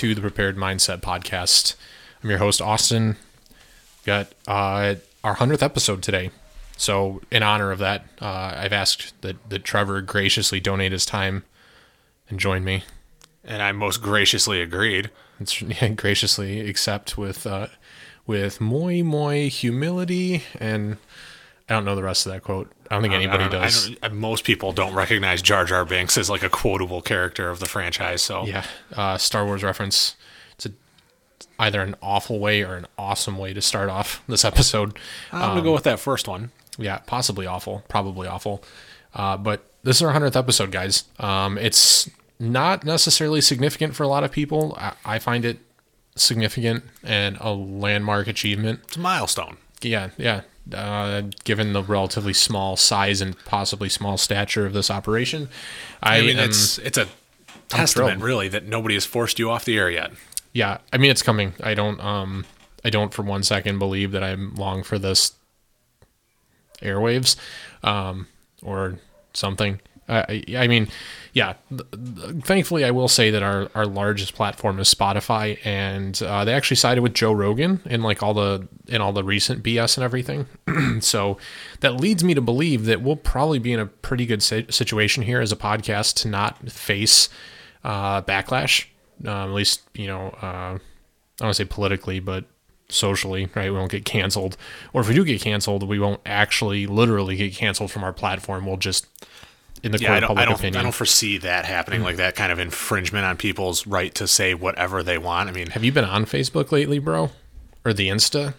to the Prepared Mindset Podcast. I'm your host, Austin. We've got our 100th episode today. So in honor of that, I've asked that Trevor graciously donate his time and join me. And I most graciously agreed. Graciously accept with moi humility, and I don't know the rest of that quote. I don't think anybody does. Most people don't recognize Jar Jar Binks as like a quotable character of the franchise. So yeah, Star Wars reference. It's either an awful way or an awesome way to start off this episode. I'm gonna go with that first one. Yeah, possibly awful, probably awful. But this is our 100th episode, guys. It's not necessarily significant for a lot of people. I find it significant and a landmark achievement. It's a milestone. Yeah. Given the relatively small size and possibly small stature of this operation, I mean, it's a testament, really, that nobody has forced you off the air yet. Yeah, I mean, it's coming. I don't for one second believe that I'm long for this airwaves, or something. I mean, yeah. Thankfully, I will say that our largest platform is Spotify, and they actually sided with Joe Rogan in all the recent BS and everything. So that leads me to believe that we'll probably be in a pretty good situation here as a podcast to not face backlash. At least, I don't want to say politically, but socially, right? We won't get canceled, or if we do get canceled, we won't actually literally get canceled from our platform. We'll just in the court of public opinion. I don't foresee that happening, like that kind of infringement on people's right to say whatever they want. I mean, have you been on Facebook lately, bro, or the Insta?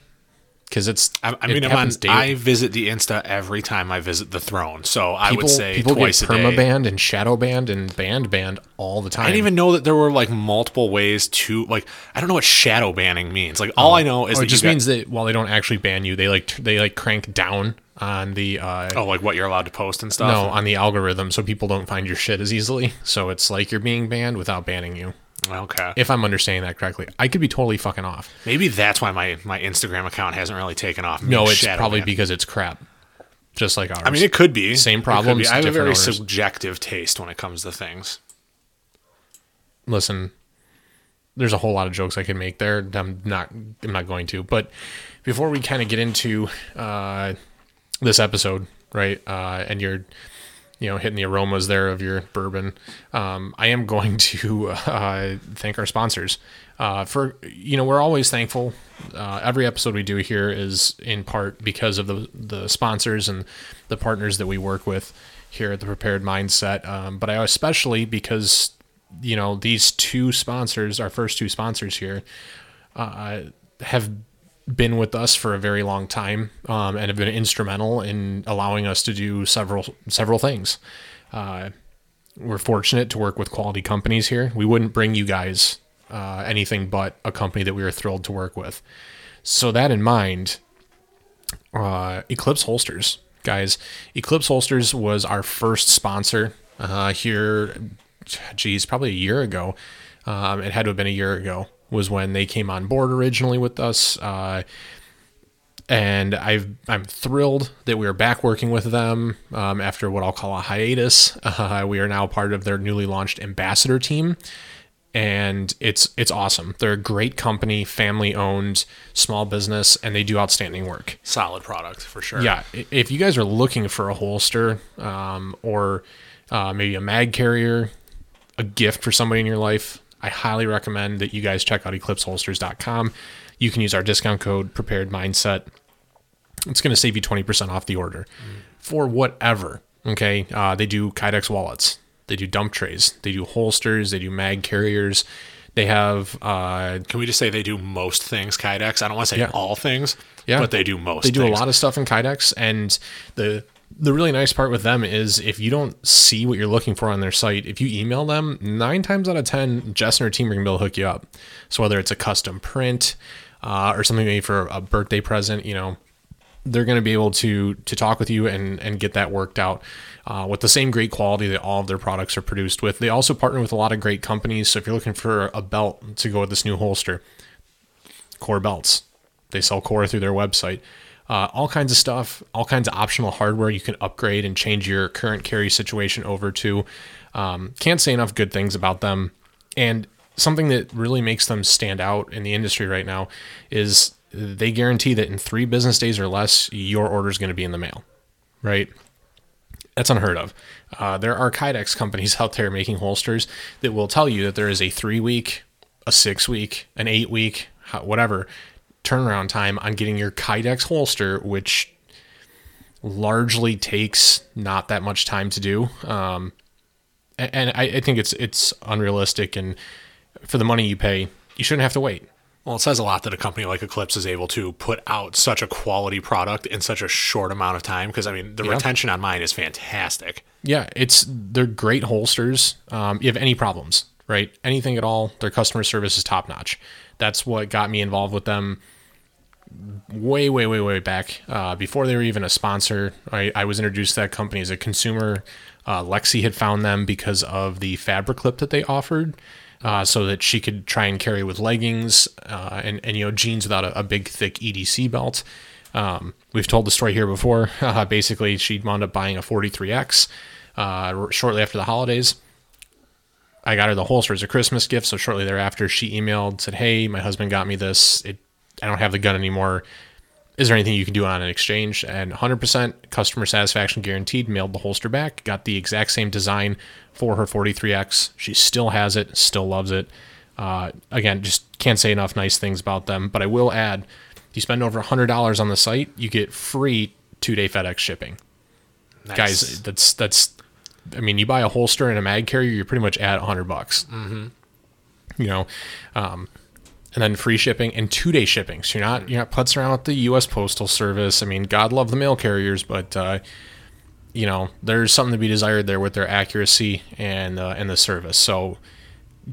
Because I visit the Insta every time I visit the throne. So I would say people twice get a day. Permabanned and shadow banned and banned all the time. I didn't even know that there were like multiple ways to I don't know what shadow banning means. Like all I know is it just means that while they don't actually ban you, they crank down on the like what you're allowed to post and stuff. No, on the algorithm, so people don't find your shit as easily. So it's like you're being banned without banning you. Okay. If I'm understanding that correctly, I could be totally fucking off. Maybe that's why my Instagram account hasn't really taken off. No, it's probably because it's crap, just like ours. I mean, it could be. Same problems. I have a very subjective taste when it comes to things. Listen, there's a whole lot of jokes I could make there. I'm not going to. But before we kind of get into this episode, right, and you're hitting the aromas there of your bourbon. I am going to thank our sponsors. We're always thankful. Every episode we do here is in part because of the sponsors and the partners that we work with here at the Prepared Mindset. But I especially because these two sponsors, our first two sponsors here, have been with us for a very long time, and have been instrumental in allowing us to do several things. We're fortunate to work with quality companies here. We wouldn't bring you guys anything but a company that we were thrilled to work with. So that in mind, Eclipse Holsters, guys. Eclipse Holsters was our first sponsor here, probably a year ago. It had to have been a year ago. Was when they came on board originally with us, and I'm thrilled that we are back working with them after what I'll call a hiatus. We are now part of their newly launched ambassador team, and it's awesome. They're a great company, family-owned, small business, and they do outstanding work. Solid product, for sure. Yeah, if you guys are looking for a holster or maybe a mag carrier, a gift for somebody in your life, I highly recommend that you guys check out eclipseholsters.com. You can use our discount code PREPAREDMINDSET. It's going to save you 20% off the order for whatever. Okay. They do Kydex wallets. They do dump trays. They do holsters. They do mag carriers. They have... can we just say they do most things Kydex? I don't want to say all things, but they do most things. They do a lot of stuff in Kydex. And the really nice part with them is if you don't see what you're looking for on their site, if you email them, 9 times out of 10, Jess and her team are going to be able to hook you up. So whether it's a custom print or something maybe for a birthday present, they're going to be able to talk with you and get that worked out with the same great quality that all of their products are produced with. They also partner with a lot of great companies. So if you're looking for a belt to go with this new holster, Core Belts, they sell Core through their website. All kinds of stuff, all kinds of optional hardware you can upgrade and change your current carry situation over to. Can't say enough good things about them. And something that really makes them stand out in the industry right now is they guarantee that in 3 business days or less, your order is going to be in the mail, right? That's unheard of. There are Kydex companies out there making holsters that will tell you that there is a 3-week, a 6-week, an 8-week, whatever turnaround time on getting your Kydex holster, which largely takes not that much time to do. And I think it's unrealistic, and for the money you pay, you shouldn't have to wait. Well, it says a lot that a company like Eclipse is able to put out such a quality product in such a short amount of time. Because, I mean, the retention on mine is fantastic. Yeah, they're great holsters. You have any problems, right? Anything at all, their customer service is top-notch. That's what got me involved with them way, way, way, way back. Before they were even a sponsor, I was introduced to that company as a consumer. Lexi had found them because of the fabric clip that they offered, so that she could try and carry with leggings and you know, jeans without a big thick EDC belt. We've told the story here before. Basically, she wound up buying a 43X shortly after the holidays. I got her the holster as a Christmas gift, so shortly thereafter, she emailed, said, "Hey, my husband got me this. I don't have the gun anymore. Is there anything you can do on an exchange?" And 100% customer satisfaction guaranteed, mailed the holster back, got the exact same design for her 43X. She still has it, still loves it. Again, just can't say enough nice things about them. But I will add, if you spend over $100 on the site, you get free 2-day FedEx shipping. Nice. Guys, that's. I mean, you buy a holster and a mag carrier, you're pretty much at $100. Mm-hmm. You know, and then free shipping and 2-day shipping. So you're not putzing around with the U.S. Postal Service. I mean, God love the mail carriers, but you know, there's something to be desired there with their accuracy and the service. So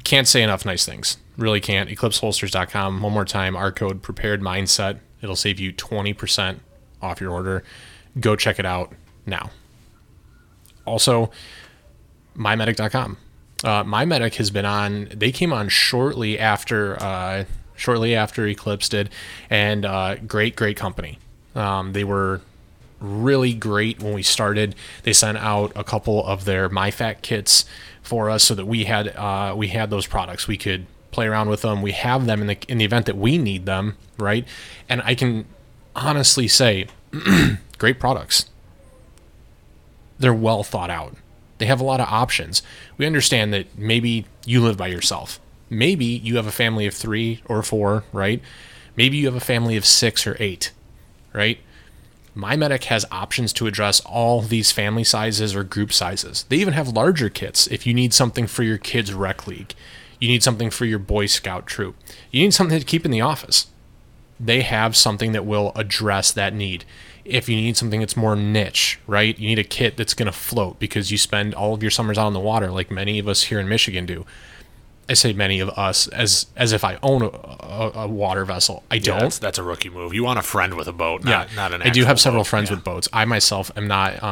can't say enough nice things. Really can't. EclipseHolsters.com. One more time, our code Prepared Mindset. It'll save you 20% off your order. Go check it out now. Also, MyMedic.com. MyMedic has been on. They came on shortly after Eclipse did, and great company. They were really great when we started. They sent out a couple of their MyFat kits for us so that we had those products. We could play around with them. We have them in the event that we need them, right? And I can honestly say, great products. They're well thought out. They have a lot of options. We understand that maybe you live by yourself. Maybe you have a family of 3 or 4, right? Maybe you have a family of 6 or 8, right? MyMedic has options to address all these family sizes or group sizes. They even have larger kits if you need something for your kids' rec league. You need something for your Boy Scout troop. You need something to keep in the office. They have something that will address that need. If you need something that's more niche, right? You need a kit that's going to float because you spend all of your summers out on the water like many of us here in Michigan do. I say many of us as if I own a water vessel. I don't. That's a rookie move. You want a friend with a boat, not an actual boat. I do have several friends with boats. I myself am not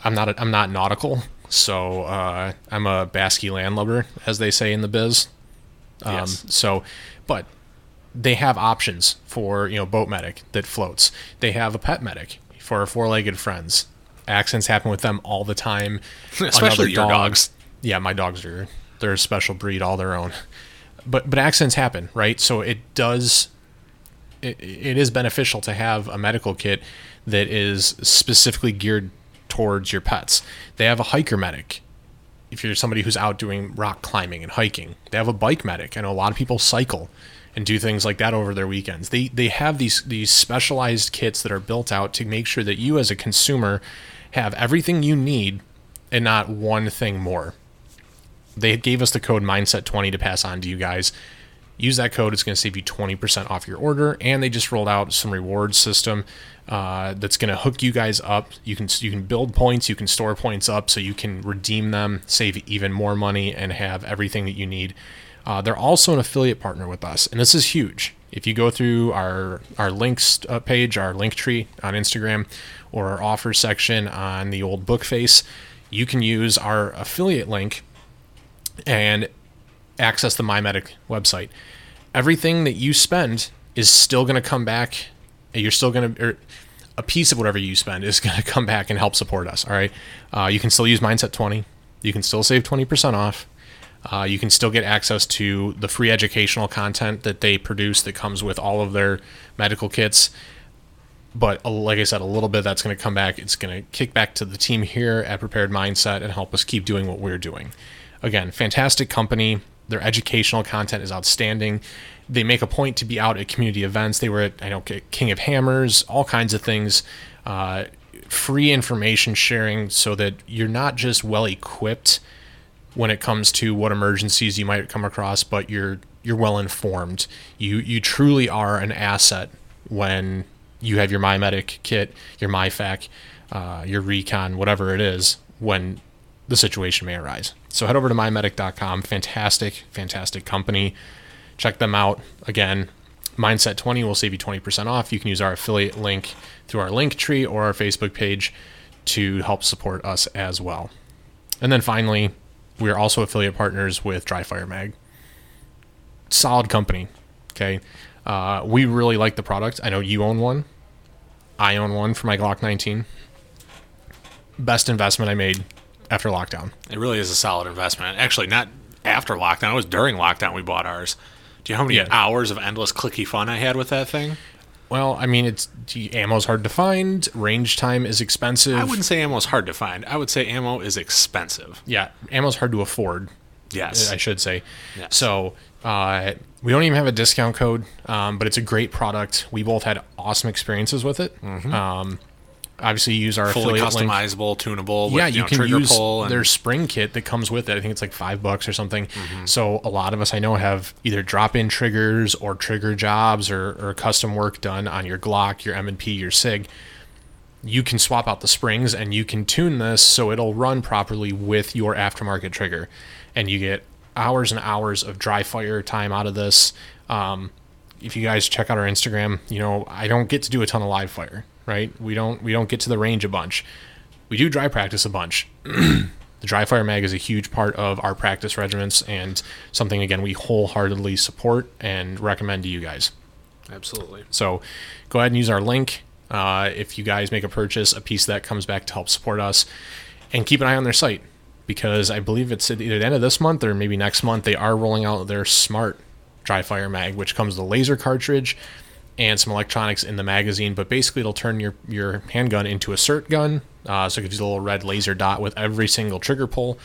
I'm not nautical, so I'm a basky landlubber, as they say in the biz. Yes. But they have options for, you know, boat medic that floats. They have a pet medic for 4-legged friends. Accidents happen with them all the time. Especially your dogs. Yeah, my dogs they're a special breed all their own. But accidents happen, right? So it is beneficial to have a medical kit that is specifically geared towards your pets. They have a hiker medic. If you're somebody who's out doing rock climbing and hiking, they have a bike medic. I know a lot of people cycle and do things like that over their weekends. They have these specialized kits that are built out to make sure that you as a consumer have everything you need and not one thing more. They gave us the code Mindset20 to pass on to you guys. Use that code. It's going to save you 20% off your order. And they just rolled out some reward system that's going to hook you guys up. You can build points. You can store points up so you can redeem them, save even more money, and have everything that you need. They're also an affiliate partner with us, and this is huge. If you go through our links page, our link tree on Instagram, or our offer section on the old book face, you can use our affiliate link and access the MyMedic website. Everything that you spend is still going to come back. A piece of whatever you spend is going to come back and help support us. All right, you can still use Mindset 20. You can still save 20% off. You can still get access to the free educational content that they produce that comes with all of their medical kits. But like I said, a little bit that's going to come back. It's going to kick back to the team here at Prepared Mindset and help us keep doing what we're doing. Again, fantastic company. Their educational content is outstanding. They make a point to be out at community events. They were at, I know, King of Hammers, all kinds of things. Free information sharing so that you're not just well-equipped when it comes to what emergencies you might come across, but you're well-informed. You truly are an asset when you have your MyMedic kit, your MyFat, your Recon, whatever it is, when the situation may arise. So head over to MyMedic.com. Fantastic, fantastic company. Check them out. Again, Mindset 20 will save you 20% off. You can use our affiliate link through our Linktree or our Facebook page to help support us as well. And then finally, we are also affiliate partners with Dry Fire Mag. Solid company, okay? We really like the product. I know you own one. I own one for my Glock 19. Best investment I made after lockdown. It really is a solid investment. Actually, not after lockdown. It was during lockdown we bought ours. Do you know how many hours of endless clicky fun I had with that thing? Well, I mean, ammo's hard to find. Range time is expensive. I wouldn't say ammo's hard to find. I would say ammo is expensive. Yeah, ammo's hard to afford. Yes. I should say. Yes. So we don't even have a discount code, but it's a great product. We both had awesome experiences with it. Mm-hmm. Obviously, you use our fully customizable, link. Tunable. With, you can use pull and their spring kit that comes with it. I think it's like $5 or something. Mm-hmm. So a lot of us I know have either drop-in triggers or trigger jobs or custom work done on your Glock, your M&P, your Sig. You can swap out the springs and you can tune this so it'll run properly with your aftermarket trigger, and you get hours and hours of dry fire time out of this. If you guys check out our Instagram, I don't get to do a ton of live fire. Right? We don't get to the range a bunch. We do dry practice a bunch. The Dry Fire Mag is a huge part of our practice regiments and something, again, we wholeheartedly support and recommend to you guys. Absolutely. So go ahead and use our link. If you guys make a purchase, a piece of that comes back to help support us. And keep an eye on their site, because I believe it's at either the end of this month or maybe next month, they are rolling out their smart Dry Fire Mag, which comes with a laser cartridge and some electronics in the magazine, but basically it'll turn your handgun into a CERT gun, so it gives you a little red laser dot with every single trigger pull.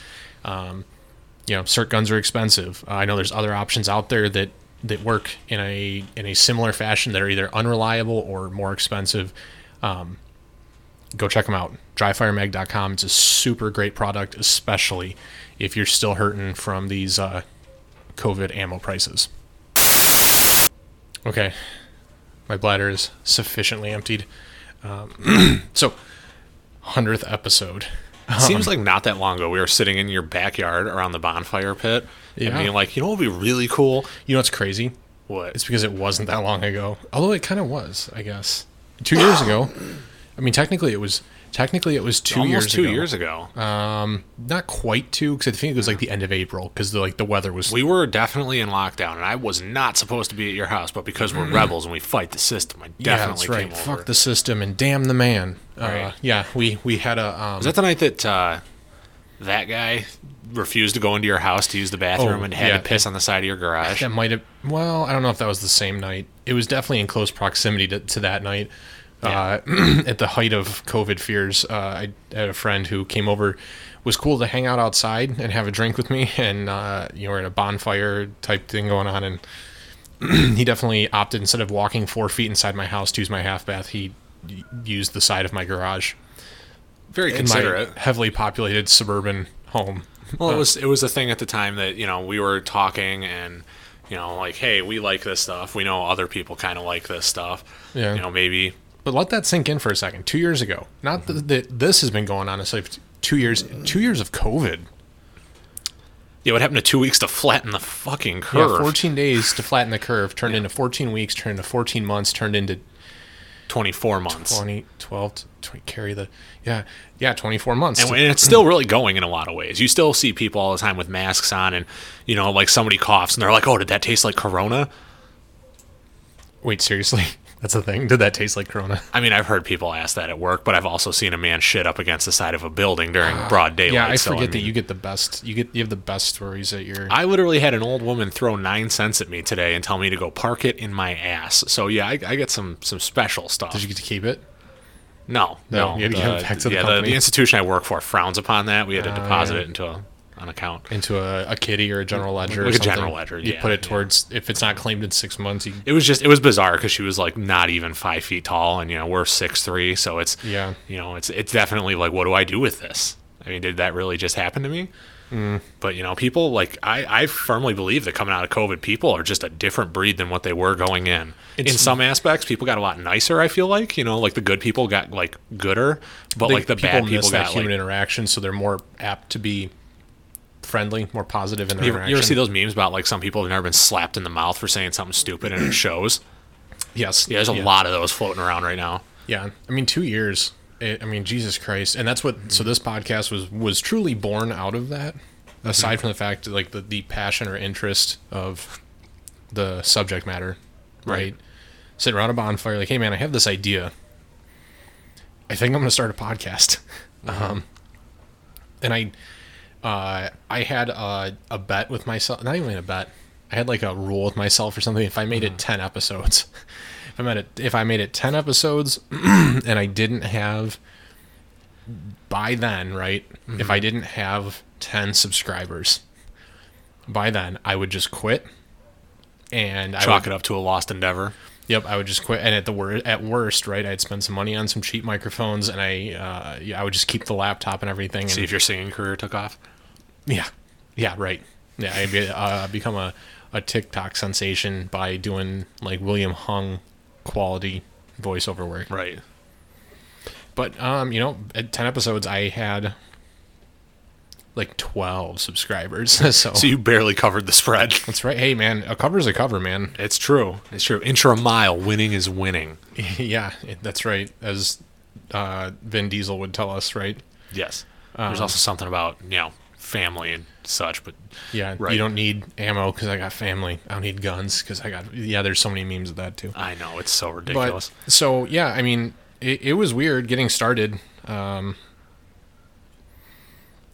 CERT guns are expensive. I know there's other options out there that work in a similar fashion that are either unreliable or more expensive. Go check them out, dryfiremag.com. It's a super great product, especially if you're still hurting from these COVID ammo prices. Okay. My bladder is sufficiently emptied. So, 100th episode. It seems like not that long ago we were sitting in your backyard around the bonfire pit. Yeah. And being like, what would be really cool? You know what's crazy? What? It's because it wasn't that long ago. Although it kind of was, I guess. 2 years ago. I mean, technically it was 2 years ago. Almost 2 years ago. Not quite two, because I think it was like the end of April, because the weather was... We were definitely in lockdown, and I was not supposed to be at your house, but because we're rebels and we fight the system, I definitely came over. Fuck the system and damn the man. Right. Yeah, we had a... was that the night that that guy refused to go into your house to use the bathroom and had to piss on the side of your garage? That might have... Well, I don't know if that was the same night. It was definitely in close proximity to that night. Yeah. At the height of COVID fears, I had a friend who came over, was cool to hang out outside and have a drink with me, and we're in a bonfire type thing going on, and he definitely opted, instead of walking 4 feet inside my house to use my half bath, he used the side of my garage. Very considerate. In my heavily populated suburban home. Well, it was a thing at the time that, we were talking and... like, hey, we like this stuff. We know other people kind of like this stuff. Yeah. Maybe. But let that sink in for a second. 2 years ago. Not that this has been going on. It's like 2 years. 2 years of COVID. Yeah, what happened to 2 weeks to flatten the fucking curve? Yeah, 14 days to flatten the curve turned into 14 weeks, turned into 14 months, turned into... 24 months. 24 months. And it's still really going in a lot of ways. You still see people all the time with masks on and, like somebody coughs and they're like, oh, did that taste like Corona? Wait, seriously? That's the thing. Did that taste like Corona? I mean, I've heard people ask that at work, but I've also seen a man shit up against the side of a building during broad daylight. Yeah, I mean, that you get the best. You have the best stories at your. I literally had an old woman throw 9 cents at me today and tell me to go park it in my ass. So yeah, I get some special stuff. Did you get to keep it? No. You had to give it back to the company. The institution I work for frowns upon that. We had to deposit it into an account. Into a kitty or a general ledger. Like or something. A general ledger, yeah. You put it towards, if it's not claimed in 6 months. It was bizarre because she was like not even 5 feet tall and, we're 6'3", so it's, it's definitely like, what do I do with this? I mean, did that really just happen to me? Mm. But, people like, I firmly believe that coming out of COVID, people are just a different breed than what they were going in. In some aspects, people got a lot nicer, I feel like, like the good people got like gooder, but like the bad people got human interaction. So they're more apt to be friendly, more positive in their interaction. You ever see those memes about like some people have never been slapped in the mouth for saying something stupid and it shows? Yes. Yeah, there's a lot of those floating around right now. Yeah. I mean, 2 years. Jesus Christ. And that's what, so this podcast was truly born out of that, aside from the fact, like, the passion or interest of the subject matter, right? Sitting around a bonfire, like, hey, man, I have this idea. I think I'm going to start a podcast. Mm-hmm. And I had a bet with myself, not even a bet. I had, like, a rule with myself or something. If I made it 10 episodes... If I made it 10 episodes and I didn't have, by then, right? Mm-hmm. If I didn't have 10 subscribers, by then I would just quit and chalk it up to a lost endeavor. Yep, I would just quit. And at worst, right? I'd spend some money on some cheap microphones and I would just keep the laptop and everything. See if your singing career took off. Yeah. Yeah, right. Yeah, I'd become a TikTok sensation by doing like William Hung quality voiceover work. Right. But, at 10 episodes, I had like 12 subscribers. So you barely covered the spread. That's right. Hey, man, a cover's a cover, man. It's true. Inch or a mile, winning is winning. Yeah, that's right. As Vin Diesel would tell us, right? Yes. There's also something about, family and such, but yeah, right. You don't need ammo because I got family. I don't need guns because I got there's so many memes of that too. I know, it's so ridiculous. But, so yeah, I mean it was weird getting started. There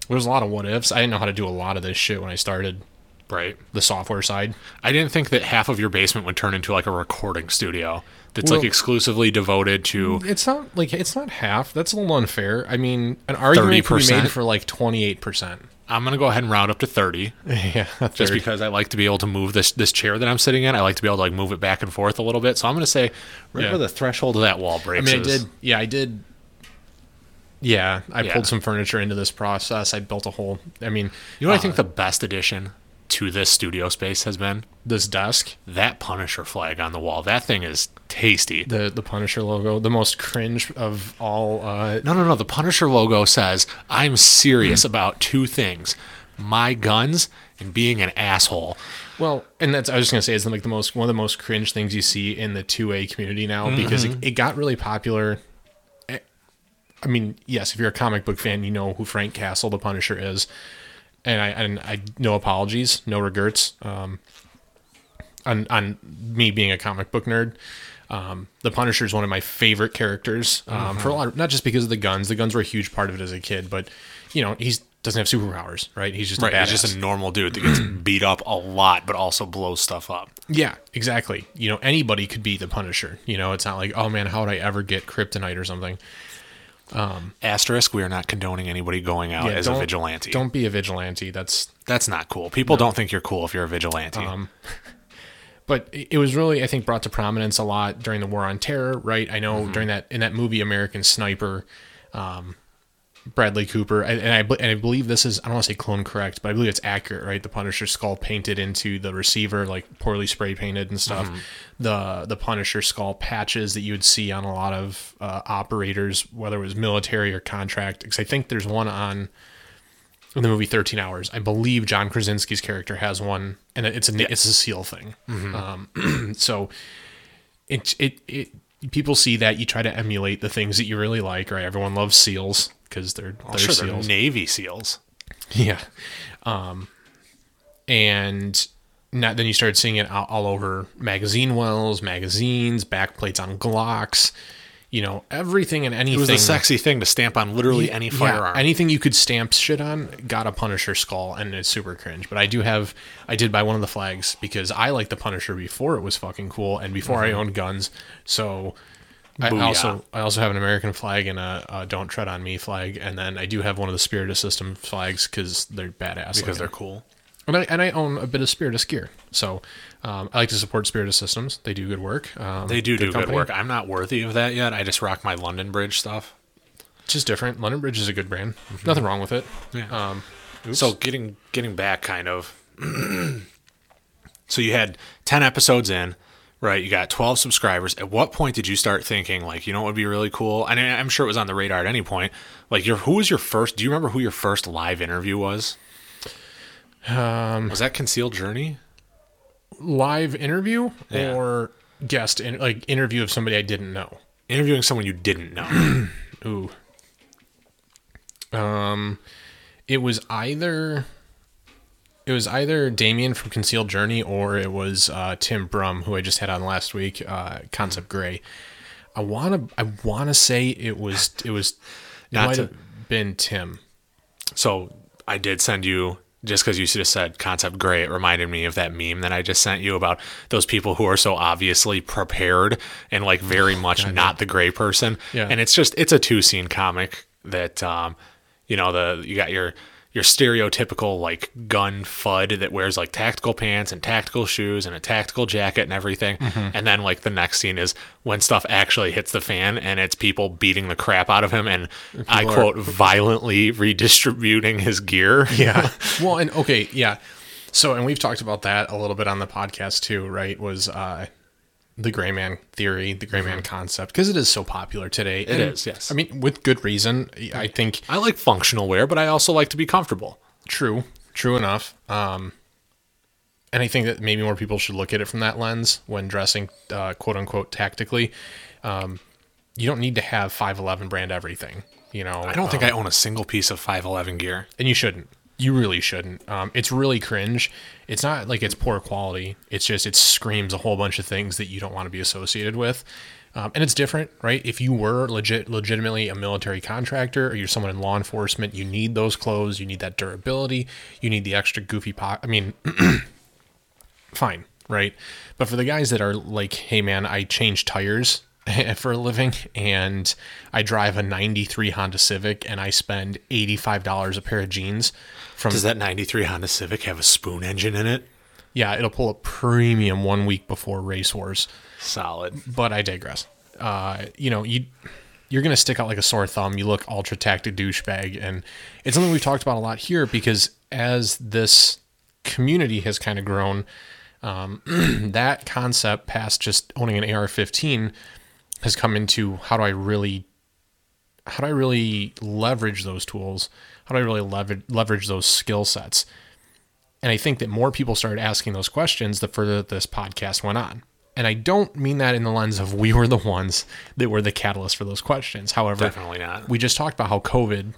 was a lot of what ifs. I didn't know how to do a lot of this shit when I started. Right. The software side. I didn't think that half of your basement would turn into like a recording studio that's exclusively devoted to... It's not half. That's a little unfair. I mean, an argument could be made for like 28%. I'm going to go ahead and round up to 30. Yeah. Just because I like to be able to move this chair that I'm sitting in. I like to be able to like move it back and forth a little bit. So I'm going to say where the threshold of that wall breaks. I mean, I did. Yeah. I pulled some furniture into this process. I built a whole... I mean... You know what I think the best addition to this studio space has been? This desk. That Punisher flag on the wall. That thing is tasty. The Punisher logo, the most cringe of all... No. The Punisher logo says, I'm serious about two things. My guns and being an asshole. Well, and that's... I was just going to say, it's like one of the most cringe things you see in the 2A community now, because it got really popular. I mean, yes, if you're a comic book fan, you know who Frank Castle, the Punisher, is. And I no apologies, no regrets on me being a comic book nerd. The Punisher is one of my favorite characters for a lot of, not just because of the guns. The guns were a huge part of it as a kid, but he doesn't have superpowers, right? He's just a badass. He's just a normal dude that gets beat up a lot, but also blows stuff up. Yeah, exactly. Anybody could be the Punisher. It's not like, oh man, how would I ever get kryptonite or something? Asterisk, we are not condoning anybody going out as a vigilante. Don't be a vigilante. That's not cool. People don't think you're cool if you're a vigilante. But it was really, I think, brought to prominence a lot during the War on Terror, right? I know during that movie, American Sniper, Bradley Cooper, and I believe this is, I don't want to say clone correct, but I believe it's accurate, right? The Punisher skull painted into the receiver, like poorly spray painted and stuff. The Punisher skull patches that you would see on a lot of operators, whether it was military or contract, because I think there's one on in the movie 13 Hours. I believe John Krasinski's character has one, and it's a SEAL thing. So it people see that, you try to emulate the things that you really like, right? Everyone loves SEALs. Because they're SEALs. They're Navy SEALs. Yeah. And Now, then you started seeing it all over magazine wells, magazines, backplates on Glocks, you know, everything and anything. It was a sexy thing to stamp on literally any firearm. Yeah, anything you could stamp shit on got a Punisher skull, and it's super cringe. But I did buy one of the flags because I liked the Punisher before it was fucking cool and before I owned guns. So I also have an American flag and a Don't Tread on Me flag. And then I do have one of the Spiritus System flags because they're badass. Because they're cool. And I own a bit of Spiritus gear. So I like to support Spiritus Systems. They do good work. They do good work. I'm not worthy of that yet. I just rock my London Bridge stuff. It's just different. London Bridge is a good brand. Mm-hmm. Nothing wrong with it. Yeah. So getting back kind of. So you had 10 episodes in, right? You got 12 subscribers. At what point did you start thinking, like, you know what would be really cool? I mean, I'm sure it was on the radar at any point. Like, who was your first? Do you remember who your first live interview was? Was that Concealed Journey? Live interview or guest interview of somebody I didn't know? Interviewing someone you didn't know. Ooh. It was either Damien from Concealed Journey or it was Tim Brum, who I just had on last week, Concept Gray. I wanna say it was not to been Tim. So I did send you, just because you just said Concept Gray, it reminded me of that meme that I just sent you about those people who are so obviously prepared and like very much not the gray person. Yeah. And it's a 2-scene comic that, you know, you got your stereotypical like gun FUD that wears like tactical pants and tactical shoes and a tactical jacket and everything. Mm-hmm. And then like the next scene is when stuff actually hits the fan and it's people beating the crap out of him and I quote violently redistributing his gear. Yeah. Well, and okay. Yeah. So, and we've talked about that a little bit on the podcast too, right? Was, the gray man theory, the gray man concept, because it is so popular today. It is, yes. I mean, with good reason. I think I like functional wear, but I also like to be comfortable. True enough. And I think that maybe more people should look at it from that lens when dressing, quote unquote, tactically. You don't need to have 5.11 brand everything. You know, I don't think I own a single piece of 5.11 gear, and you shouldn't. You really shouldn't. It's really cringe. It's not like it's poor quality. It's just, it screams a whole bunch of things that you don't want to be associated with. And it's different, right? If you were legitimately a military contractor or you're someone in law enforcement, you need those clothes. You need that durability. You need the extra goofy pocket. I mean, fine, right? But for the guys that are like, hey man, I change tires for a living and I drive a 93 Honda Civic and I spend $85 a pair of jeans. Does that 93 Honda Civic have a spoon engine in it? Yeah, it'll pull up premium 1 week before Race Wars. Solid. But I digress. You know, you're going to stick out like a sore thumb. You look ultra tactic douchebag. And it's something we've talked about a lot here because as this community has kind of grown, that concept past just owning an AR-15 has come into how do I really leverage those tools? How do I really leverage those skill sets? And I think that more people started asking those questions the further this podcast went on. And I don't mean that in the lens of we were the ones that were the catalyst for those questions. However, definitely not. We just talked about how COVID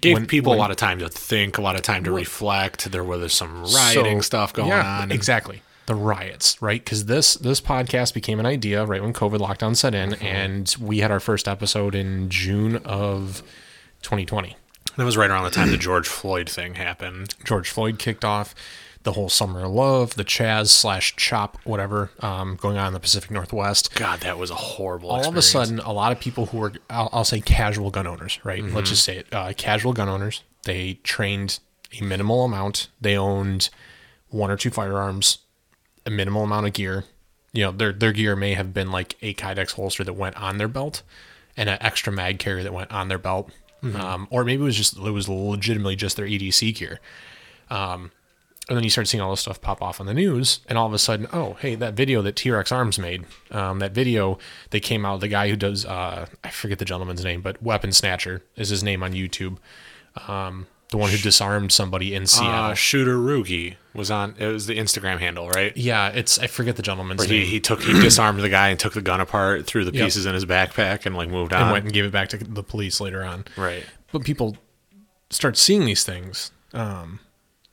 gave people a lot of time to think, a lot of time to reflect. There was some rioting stuff going on. Exactly. The riots, right? Because this podcast became an idea right when COVID lockdown set in, and we had our first episode in June of 2020. That was right around the time the George Floyd thing happened. George Floyd kicked off the whole summer of love, the Chaz/Chop, whatever, going on in the Pacific Northwest. God, that was a horrible experience. All of a sudden, a lot of people who were, I'll say casual gun owners, right? Mm-hmm. Let's just say it. Casual gun owners, they trained a minimal amount. They owned 1 or 2 firearms, a minimal amount of gear. You know, their gear may have been like a Kydex holster that went on their belt and an extra mag carrier that went on their belt. Mm-hmm. Or maybe it was legitimately just their EDC gear. And then you start seeing all this stuff pop off on the news and all of a sudden, oh, hey, that video that T-Rex Arms made, that video that came out, the guy who does, I forget the gentleman's name, but Weapon Snatcher is his name on YouTube. The one who disarmed somebody in Seattle. Shooter Rugi was on. It was the Instagram handle, right? Yeah, I forget the gentleman's name. He disarmed the guy and took the gun apart, threw the pieces in his backpack, and like moved on. And went and gave it back to the police later on. Right. But people start seeing these things.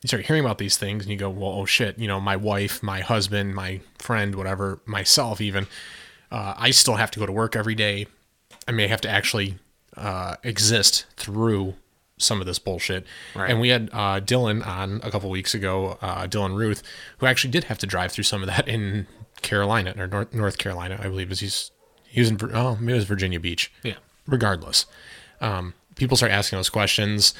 you start hearing about these things and you go, well, oh shit, you know, my wife, my husband, my friend, whatever, myself even, I still have to go to work every day. I may have to actually exist through some of this bullshit. Right. And we had Dylan on a couple weeks ago, Dylan Ruth, who actually did have to drive through some of that in Carolina, or North Carolina, I believe. Maybe it was Virginia Beach. Yeah. Regardless. People start asking those questions.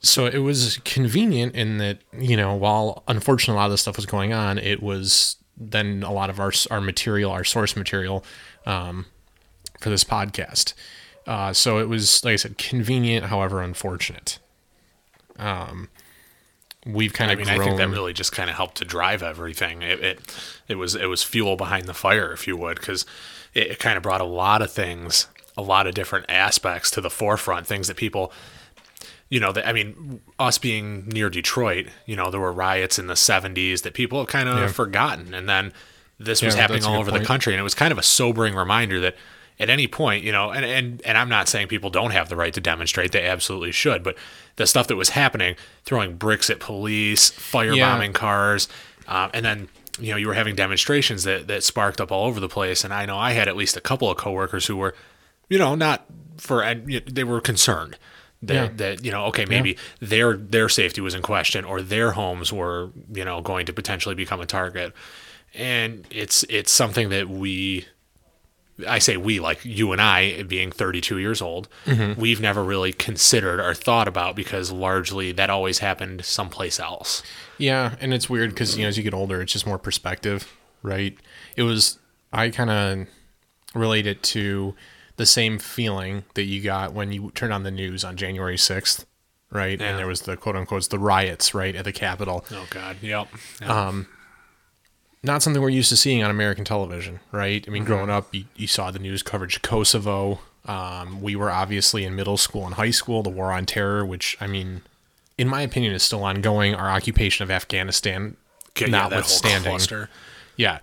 So it was convenient in that, you know, while unfortunately a lot of this stuff was going on, it was then a lot of our material, our source material for this podcast. So it was, like I said, convenient, however unfortunate. We've kind of grown. I think that really just kind of helped to drive everything. It was fuel behind the fire, if you would, because it kind of brought a lot of things, a lot of different aspects to the forefront, things that people, you know, us being near Detroit, you know, there were riots in the 70s that people have kind of forgotten. And then this was happening all over the country. And it was kind of a sobering reminder that at any point, you know, and I'm not saying people don't have the right to demonstrate. They absolutely should. But the stuff that was happening, throwing bricks at police, firebombing cars, and then, you know, you were having demonstrations that sparked up all over the place. And I know I had at least a couple of coworkers who were, you know, they were concerned that, you know, okay, maybe their safety was in question, or their homes were, you know, going to potentially become a target. And it's something that we, like you and I, being 32 years old, we've never really considered or thought about, because largely that always happened someplace else. Yeah, and it's weird because, you know, as you get older, it's just more perspective, right? I kind of relate it to the same feeling that you got when you turned on the news on January 6th, right? Yeah. And there was the quote-unquote, the riots, right, at the Capitol. Oh, God, yep. Not something we're used to seeing on American television, right? I mean, growing up, you saw the news coverage of Kosovo. We were obviously in middle school and high school, the War on Terror, which, I mean, in my opinion, is still ongoing. Our occupation of Afghanistan, notwithstanding. Yeah.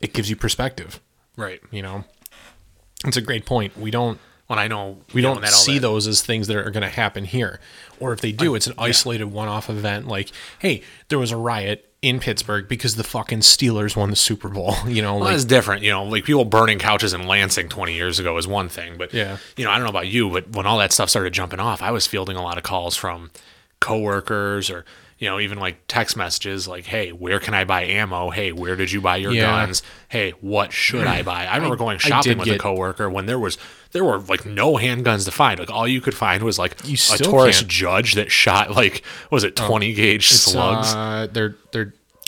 It gives you perspective. Right. You know, it's a great point. We don't see those as things that are going to happen here. Or if they do, it's an isolated one-off event. Like, hey, there was a riot in Pittsburgh because the fucking Steelers won the Super Bowl. You know, that's different. You know, like people burning couches in Lansing 20 years ago is one thing. But, you know, I don't know about you, but when all that stuff started jumping off, I was fielding a lot of calls from coworkers, or, you know, even like text messages like, hey, where can I buy ammo? Hey, where did you buy your guns? Hey, what should I buy? I remember going shopping with a coworker when there were like no handguns to find. Like all you could find was like a Taurus Judge that shot like, was it 20 gauge slugs? They're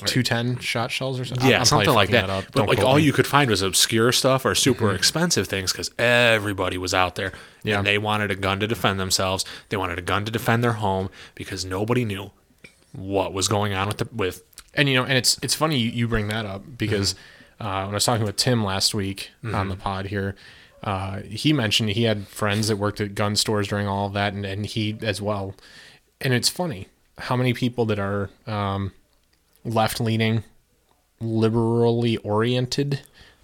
210 shot shells or something. Yeah, something like that. But like all you could find was obscure stuff or super expensive things, because everybody was out there and they wanted a gun to defend themselves. They wanted a gun to defend their home, because nobody knew what was going on with. And, you know, and it's funny you bring that up, because when I was talking with Tim last week on the pod here, he mentioned he had friends that worked at gun stores during all of that, and he as well. And it's funny how many people that are left-leaning, liberally oriented,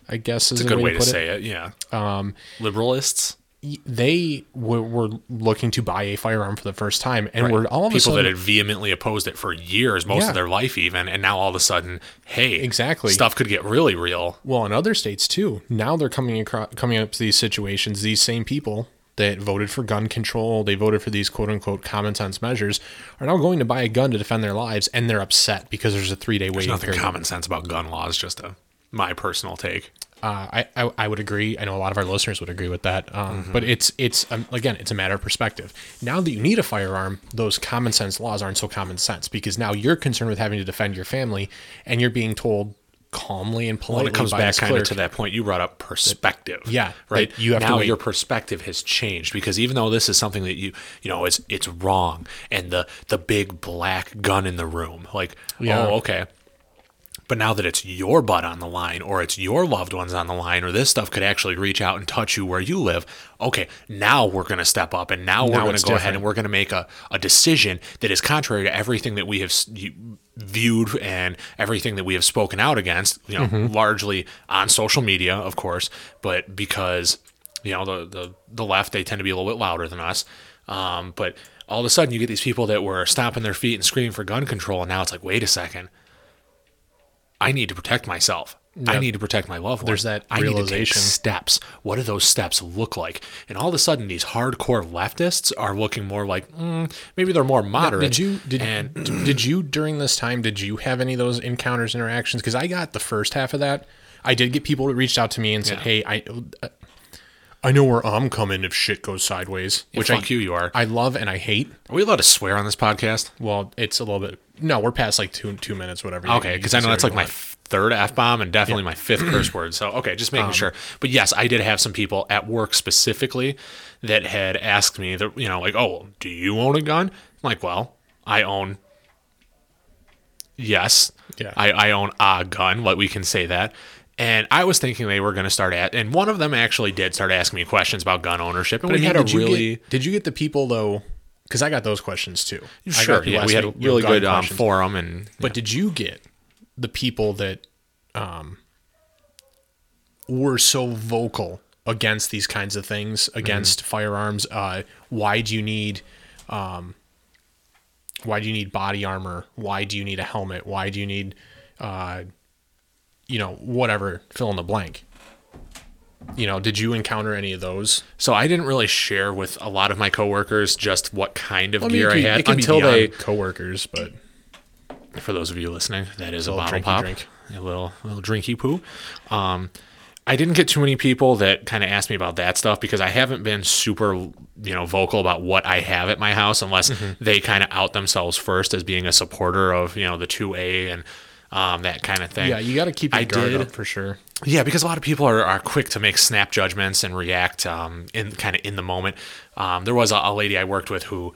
I guess is a good way to say it. Yeah. Liberalists. They were looking to buy a firearm for the first time, and were all of a sudden people that had vehemently opposed it for years, most of their life even, and now all of a sudden, hey, exactly, stuff could get really real. Well, in other states too, now they're coming up to these situations. These same people that voted for gun control, they voted for these quote unquote common sense measures, are now going to buy a gun to defend their lives, and they're upset because there's a 3-day waiting period. There's nothing common sense about gun laws. Just my personal take. I would agree. I know a lot of our listeners would agree with that. But it's again, it's a matter of perspective. Now that you need a firearm, those common sense laws aren't so common sense, because now you're concerned with having to defend your family, and you're being told calmly and politely. Well, it comes back kind of to that point you brought up, perspective. Right. You have now your perspective has changed, because even though this is something that you know it's wrong, and the big black gun in the room, like oh okay. But now that it's your butt on the line, or it's your loved ones on the line, or this stuff could actually reach out and touch you where you live, okay, now we're going to step up, and now we're going to go ahead and we're going to make a decision that is contrary to everything that we have viewed and everything that we have spoken out against, you know, largely on social media, of course, but because, you know, the left, they tend to be a little bit louder than us. But all of a sudden you get these people that were stomping their feet and screaming for gun control. And now it's like, wait a second, I need to protect myself. Yep. I need to protect my loved one. There's that realization. I need to take steps. What do those steps look like? And all of a sudden, these hardcore leftists are looking more like, maybe they're more moderate. Now, did you during this time, did you have any of those encounters, interactions? Because I got the first half of that. I did get people that reached out to me and said, hey, I know where I'm coming if shit goes sideways. Yeah, which you are. I love and I hate. Are we allowed to swear on this podcast? Well, it's a little bit. No, we're past like two minutes, whatever. Okay, because I know that's like my third F-bomb and definitely my fifth curse word. So, okay, just making sure. But yes, I did have some people at work specifically that had asked me, that, you know, like, oh, do you own a gun? I'm like, well, I own, yes, yeah. I own a gun, like we can say that. And I was thinking they were going to start at, and one of them actually did start asking me questions about gun ownership. And but we had did you get the people though? Because I got those questions too. Sure, yeah, we had a really good forum. And but did you get the people that were so vocal against these kinds of things, against firearms? Why do you need body armor? Why do you need a helmet? Why do you need, whatever, fill in the blank? Did you encounter any of those? So I didn't really share with a lot of my coworkers just what kind of gear I had until they coworkers, but for those of you listening, that is a bottle pop, a little drinky poo. I didn't get too many people that kind of asked me about that stuff because I haven't been super, vocal about what I have at my house unless they kind of out themselves first as being a supporter of, the 2A and that kind of thing. Yeah, you got to keep your guard up for sure. Yeah, because a lot of people are quick to make snap judgments and react in the moment. There was a lady I worked with who,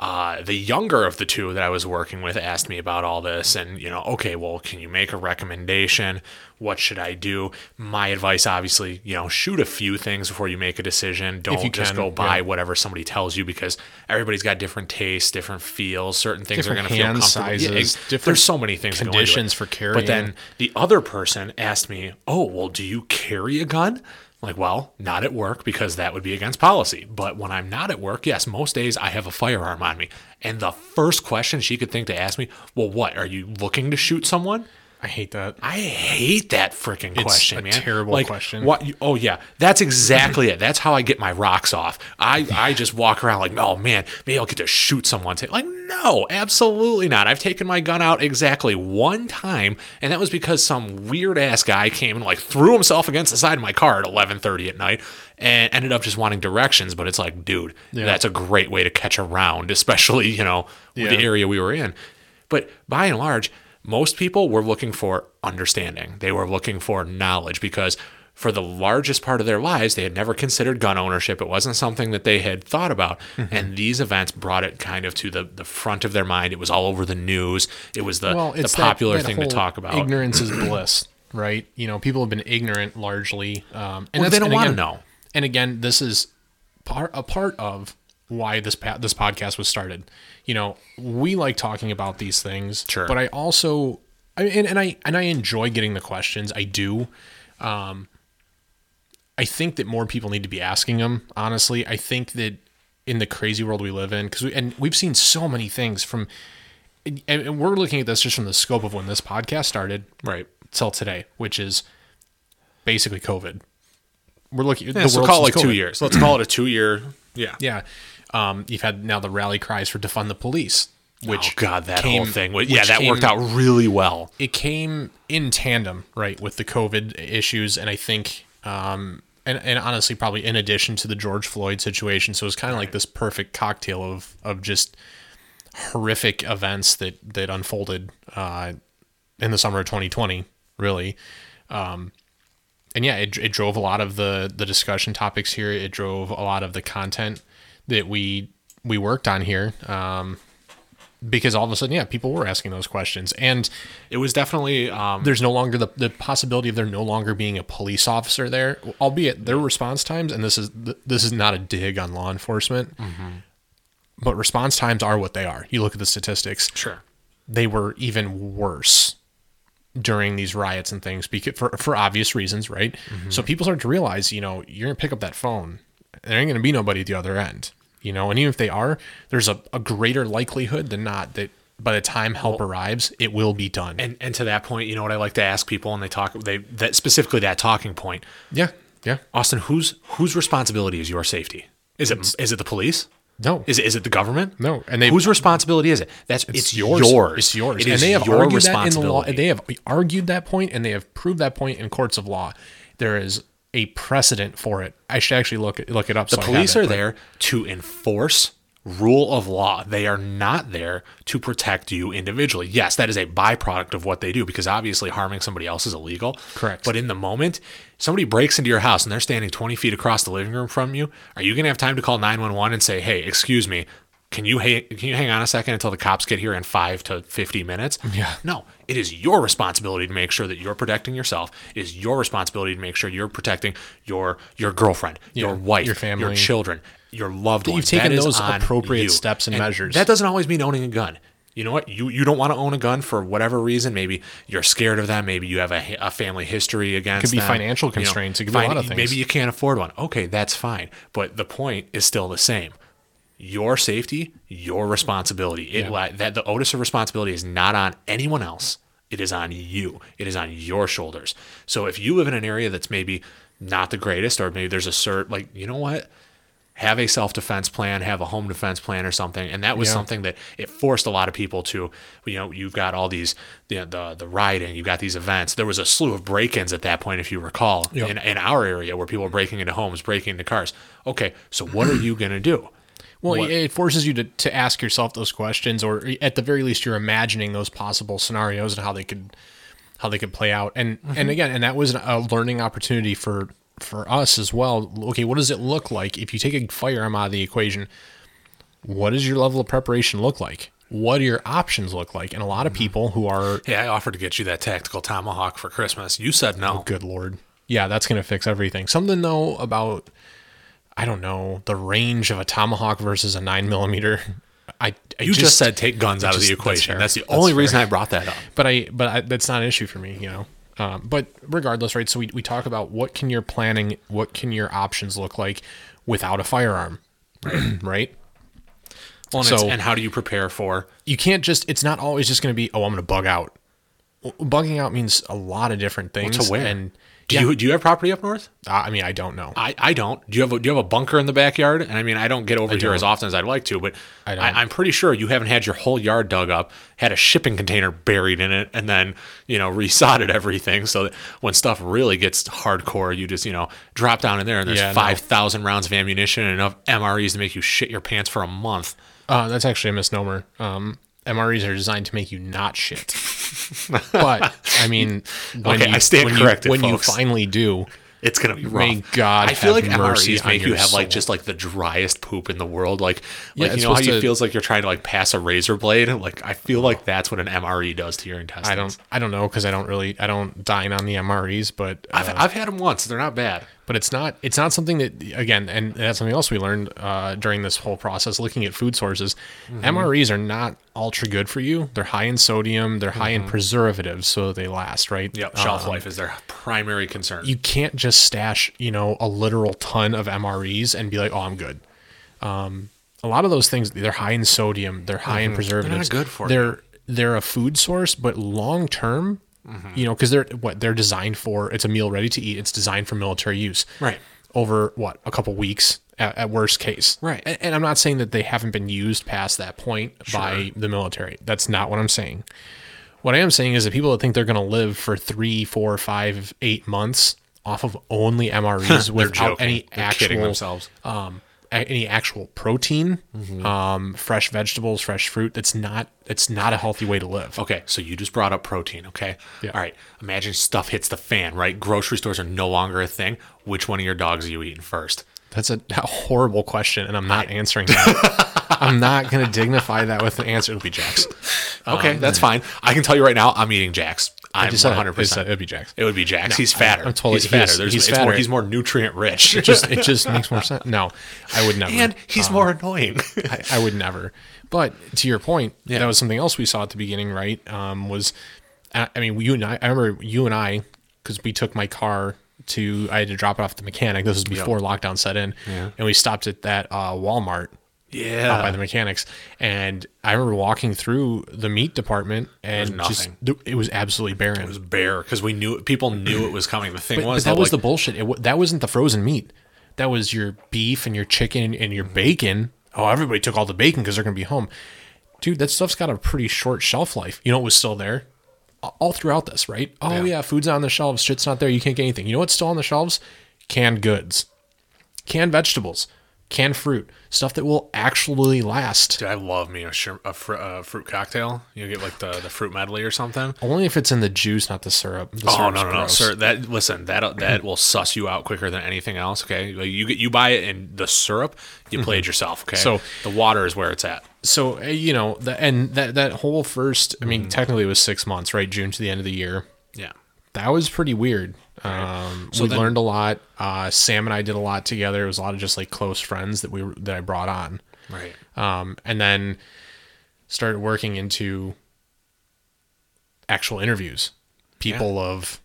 the younger of the two that I was working with, asked me about all this. And, okay, well, can you make a recommendation? What should I do? My advice, obviously, shoot a few things before you make a decision. Don't just go buy whatever somebody tells you because everybody's got different tastes, different feels. Certain things different are going to feel comfortable. Sizes, different there's so many things. Conditions for carrying. But then the other person asked me, oh, well, do you carry a gun? Like, well, not at work because that would be against policy. But when I'm not at work, yes, most days I have a firearm on me. And the first question she could think to ask me, well, what, are you looking to shoot someone? I hate that. I hate that freaking question, man. It's a terrible question. What, oh, yeah. That's exactly it. That's how I get my rocks off. I just walk around like, oh, man, maybe I'll get to shoot someone. Like, no, absolutely not. I've taken my gun out exactly one time, and that was because some weird-ass guy came and, threw himself against the side of my car at 11:30 at night and ended up just wanting directions. But it's like, dude, that's a great way to catch a round, especially, with the area we were in. But by and large, most people were looking for understanding. They were looking for knowledge because for the largest part of their lives, they had never considered gun ownership. It wasn't something that they had thought about. Mm-hmm. And these events brought it kind of to the front of their mind. It was all over the news. It was the popular thing to talk about. Ignorance is bliss, right? People have been ignorant largely. And they don't want to know. And again, this is a part of why this podcast was started. We like talking about these things, sure, but I also, I enjoy getting the questions. I do. I think that more people need to be asking them. Honestly, I think that in the crazy world we live in, because we've seen so many things and we're looking at this just from the scope of when this podcast started, right, till today, which is basically COVID. We're looking at the world call since COVID. 2 years. Let's call it a 2 year. Yeah. Yeah. You've had now the rally cries for defund the police, which whole thing. That worked out really well. It came in tandem, right, with the COVID issues, and I think, and honestly, probably in addition to the George Floyd situation. So it's kind of like this perfect cocktail of just horrific events that unfolded in the summer of 2020, really. And yeah, it drove a lot of the discussion topics here. It drove a lot of the content that we worked on here, because all of a sudden, people were asking those questions, and it was definitely there's no longer the possibility of there no longer being a police officer there, albeit their response times. And this is not a dig on law enforcement, but response times are what they are. You look at the statistics, sure, they were even worse during these riots and things because for obvious reasons, right? So people start to realize, you're gonna pick up that phone. There ain't going to be nobody at the other end. you know? And even if they are, there's a greater likelihood than not that by the time help arrives, it will be done. And to that point, you know what I like to ask people, and that specifically that talking point. Yeah. Yeah. Austin, whose responsibility is your safety? Is it the police? No. Is it the government? No. And whose responsibility is it? It's yours. It's yours. It is, and they have your argued that in the law. They have argued that point, and they have proved that point in courts of law. There is a precedent for it. I should actually look it up. The police are there to enforce rule of law. They are not there to protect you individually. Yes, that is a byproduct of what they do, because obviously harming somebody else is illegal. Correct. But in the moment, somebody breaks into your house and they're standing 20 feet across the living room from you. Are you going to have time to call 911 and say, hey, excuse me, can you hang on a second until the cops get here in 5 to 50 minutes? Yeah. No, it is your responsibility to make sure that you're protecting yourself. It is your responsibility to make sure you're protecting your girlfriend, your wife, your family, your children, your loved ones. You've taken those appropriate steps and measures. That doesn't always mean owning a gun. You know what? You don't want to own a gun for whatever reason. Maybe you're scared of them. Maybe you have a family history against them. It could be financial constraints. It could be a lot of things. Maybe you can't afford one. Okay, that's fine. But the point is still the same. Your safety, your responsibility. The onus of responsibility is not on anyone else. It is on you. It is on your shoulders. So if you live in an area that's maybe not the greatest, or maybe there's a CERT, like, you know what? Have a self-defense plan, have a home defense plan or something. And that was something that it forced a lot of people to, you know, you've got all these, the rioting, you've got these events. There was a slew of break-ins at that point, if you recall, in our area, where people were breaking into homes, breaking into cars. Okay, so what are you going to do? Well, it forces you to ask yourself those questions, or at the very least, you're imagining those possible scenarios and how they could play out. And and that was a learning opportunity for us as well. Okay, what does it look like if you take a firearm out of the equation? What does your level of preparation look like? What do your options look like? And a lot of people who are... Hey, I offered to get you that tactical tomahawk for Christmas. You said no. Oh, good Lord. Yeah, that's going to fix everything. Something, though, about, I don't know, the range of a tomahawk versus a 9mm. You just said take guns out of the equation. That's the only reason I brought that up. But that's not an issue for me, you know. But regardless, right? So we talk about what can your options look like without a firearm, right? Well, and how do you prepare for? You can't just. It's not always just going to be, oh, I'm going to bug out. Bugging out means a lot of different things. Well, to where? And do you have property up north? I mean, I don't know. I don't. Do you have a bunker in the backyard? And I mean, I don't get over here as often as I'd like to, but I'm pretty sure you haven't had your whole yard dug up, had a shipping container buried in it, and then, you know, resodded everything so that when stuff really gets hardcore, you just, you know, drop down in there and there's 5,000 rounds of ammunition and enough MREs to make you shit your pants for a month. That's actually a misnomer. MREs are designed to make you not shit. But, I mean, I stand corrected, when folks. You finally do, it's going to be rough. May God I feel have like mercy MREs make you have, soul. Like, just, like, the driest poop in the world. Like you know how it feels like you're trying to, like, pass a razor blade? Like, I feel like that's what an MRE does to your intestines. I don't know, because I don't dine on the MREs, but... I've had them once. They're not bad. But it's not something that, again, and that's something else we learned during this whole process, looking at food sources. Mm-hmm. MREs are not ultra good for you. They're high in sodium. They're high in preservatives, so they last, right? Yep. Shelf life is their primary concern. You can't just stash, you know, a literal ton of MREs and be like, oh, I'm good. A lot of those things, they're high in sodium. They're high in preservatives. They're not good for you. They're a food source, but long-term... Mm-hmm. You know, because they're designed for, it's a meal ready to eat. It's designed for military use. Right. Over a couple weeks at worst case. Right. And I'm not saying that they haven't been used past that point by the military. That's not what I'm saying. What I am saying is that people that think they're going to live for 3, 4, 5, 8 months off of only MREs without any actual protein, fresh vegetables, fresh fruit. It's not a healthy way to live. Okay. So you just brought up protein. Okay. Yeah. All right. Imagine stuff hits the fan, right? Grocery stores are no longer a thing. Which one of your dogs are you eating first? That's a horrible question. And I'm not answering that. I'm not going to dignify that with an answer. It'll be Jack's. Okay. That's fine. I can tell you right now, I'm eating Jack's. I'm 100%. It'd be Jack's. It would be Jack's. No, he's fatter. I'm totally fatter. He's fatter. He's more nutrient rich. It just makes more sense. No, I would never. And he's more annoying. I would never. But to your point, that was something else we saw at the beginning, right? I remember you and I, because we took my car I had to drop it off at the mechanic. This was before lockdown set in. Yeah. And we stopped at that Walmart Yeah. By the mechanics. And I remember walking through the meat department and just, it was absolutely barren. It was bare because we knew, people knew it was coming. The thing was, that was the bullshit. That wasn't the frozen meat. That was your beef and your chicken and your bacon. Oh, everybody took all the bacon because they're going to be home. Dude, that stuff's got a pretty short shelf life. You know what was still there? All throughout this, right? Oh, yeah, food's on the shelves. Shit's not there. You can't get anything. You know what's still on the shelves? Canned goods. Canned vegetables. Canned fruit. Stuff that will actually last. Dude, I love me a fruit cocktail. You get like the fruit medley or something. Only if it's in the juice, not the syrup. No, sir. That will suss you out quicker than anything else. Okay, like you buy it in the syrup, you play it yourself. Okay, so the water is where it's at. So you know, that whole first. I mean, technically it was 6 months, right? June to the end of the year. Yeah, that was pretty weird. So we learned a lot. Sam and I did a lot together. It was a lot of just like close friends that I brought on. Right. And then started working into actual interviews. People of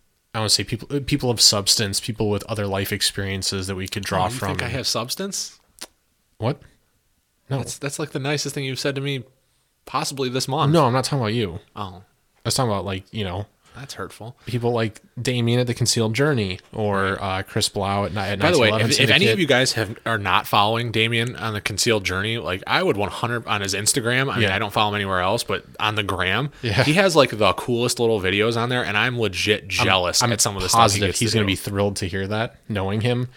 substance, people with other life experiences that we could draw from. You think I have substance? What? No. That's like the nicest thing you've said to me possibly this month. No, I'm not talking about you. Oh. I was talking about like, you know. That's hurtful. People like Damien at the Concealed Journey or Chris Blau at night. By the way, if any of you guys are not following Damien on the Concealed Journey, like I would 100 on his Instagram. I mean, I don't follow him anywhere else, but on the gram, he has like the coolest little videos on there, and I'm legit jealous at some of the stuff he gets. He's going to be thrilled to hear that, knowing him.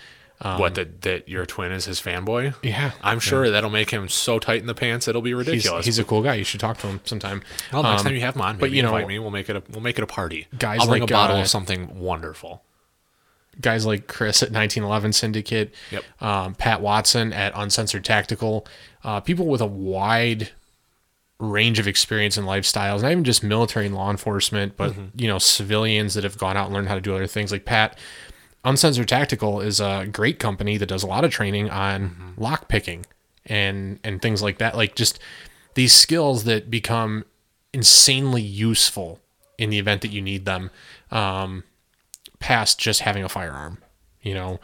That your twin is his fanboy? Yeah. I'm sure that'll make him so tight in the pants it'll be ridiculous. He's a cool guy. You should talk to him sometime. Well, next time you have him on, maybe invite me. We'll make it a party. Guys, I'll bring a bottle of something wonderful. Guys like Chris at 1911 Syndicate, Pat Watson at Uncensored Tactical, people with a wide range of experience and lifestyles, not even just military and law enforcement, but civilians that have gone out and learned how to do other things. Like Pat. Uncensored Tactical is a great company that does a lot of training on lock picking and things like that. Like just these skills that become insanely useful in the event that you need them past just having a firearm, you know,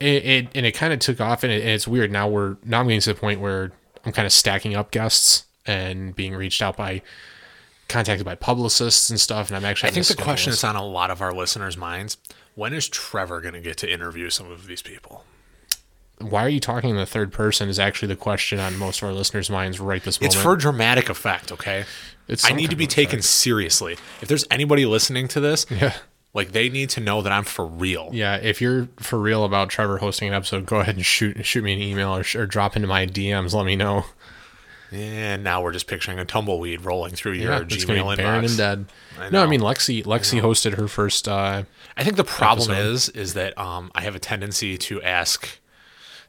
it kind of took off and it's weird. Now I'm getting to the point where I'm kind of stacking up guests and being reached out by contacted by publicists and stuff, and I think the question is on a lot of our listeners' minds: when is Trevor going to get to interview some of these people? Why are you talking in the third person? Is actually the question on most of our listeners' minds right this moment. It's for dramatic effect, okay? I need to be taken seriously. If there's anybody listening to this, like they need to know that I'm for real. Yeah, if you're for real about Trevor hosting an episode, go ahead and shoot me an email or drop into my DMs. Let me know. And now we're just picturing a tumbleweed rolling through your Gmail inbox. And dead. No, I mean Lexi hosted her first. I think the problem is that I have a tendency to ask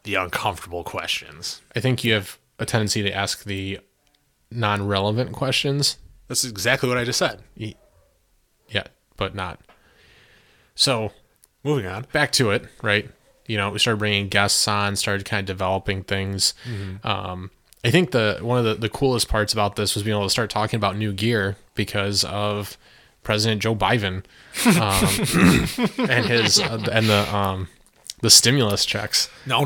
the uncomfortable questions. I think you have a tendency to ask the non-relevant questions. That's exactly what I just said. Yeah, but not. So moving on, back to it. Right, you know, we started bringing guests on, started kind of developing things. I think one of the coolest parts about this was being able to start talking about new gear because of President Joe Biden and his the stimulus checks. No.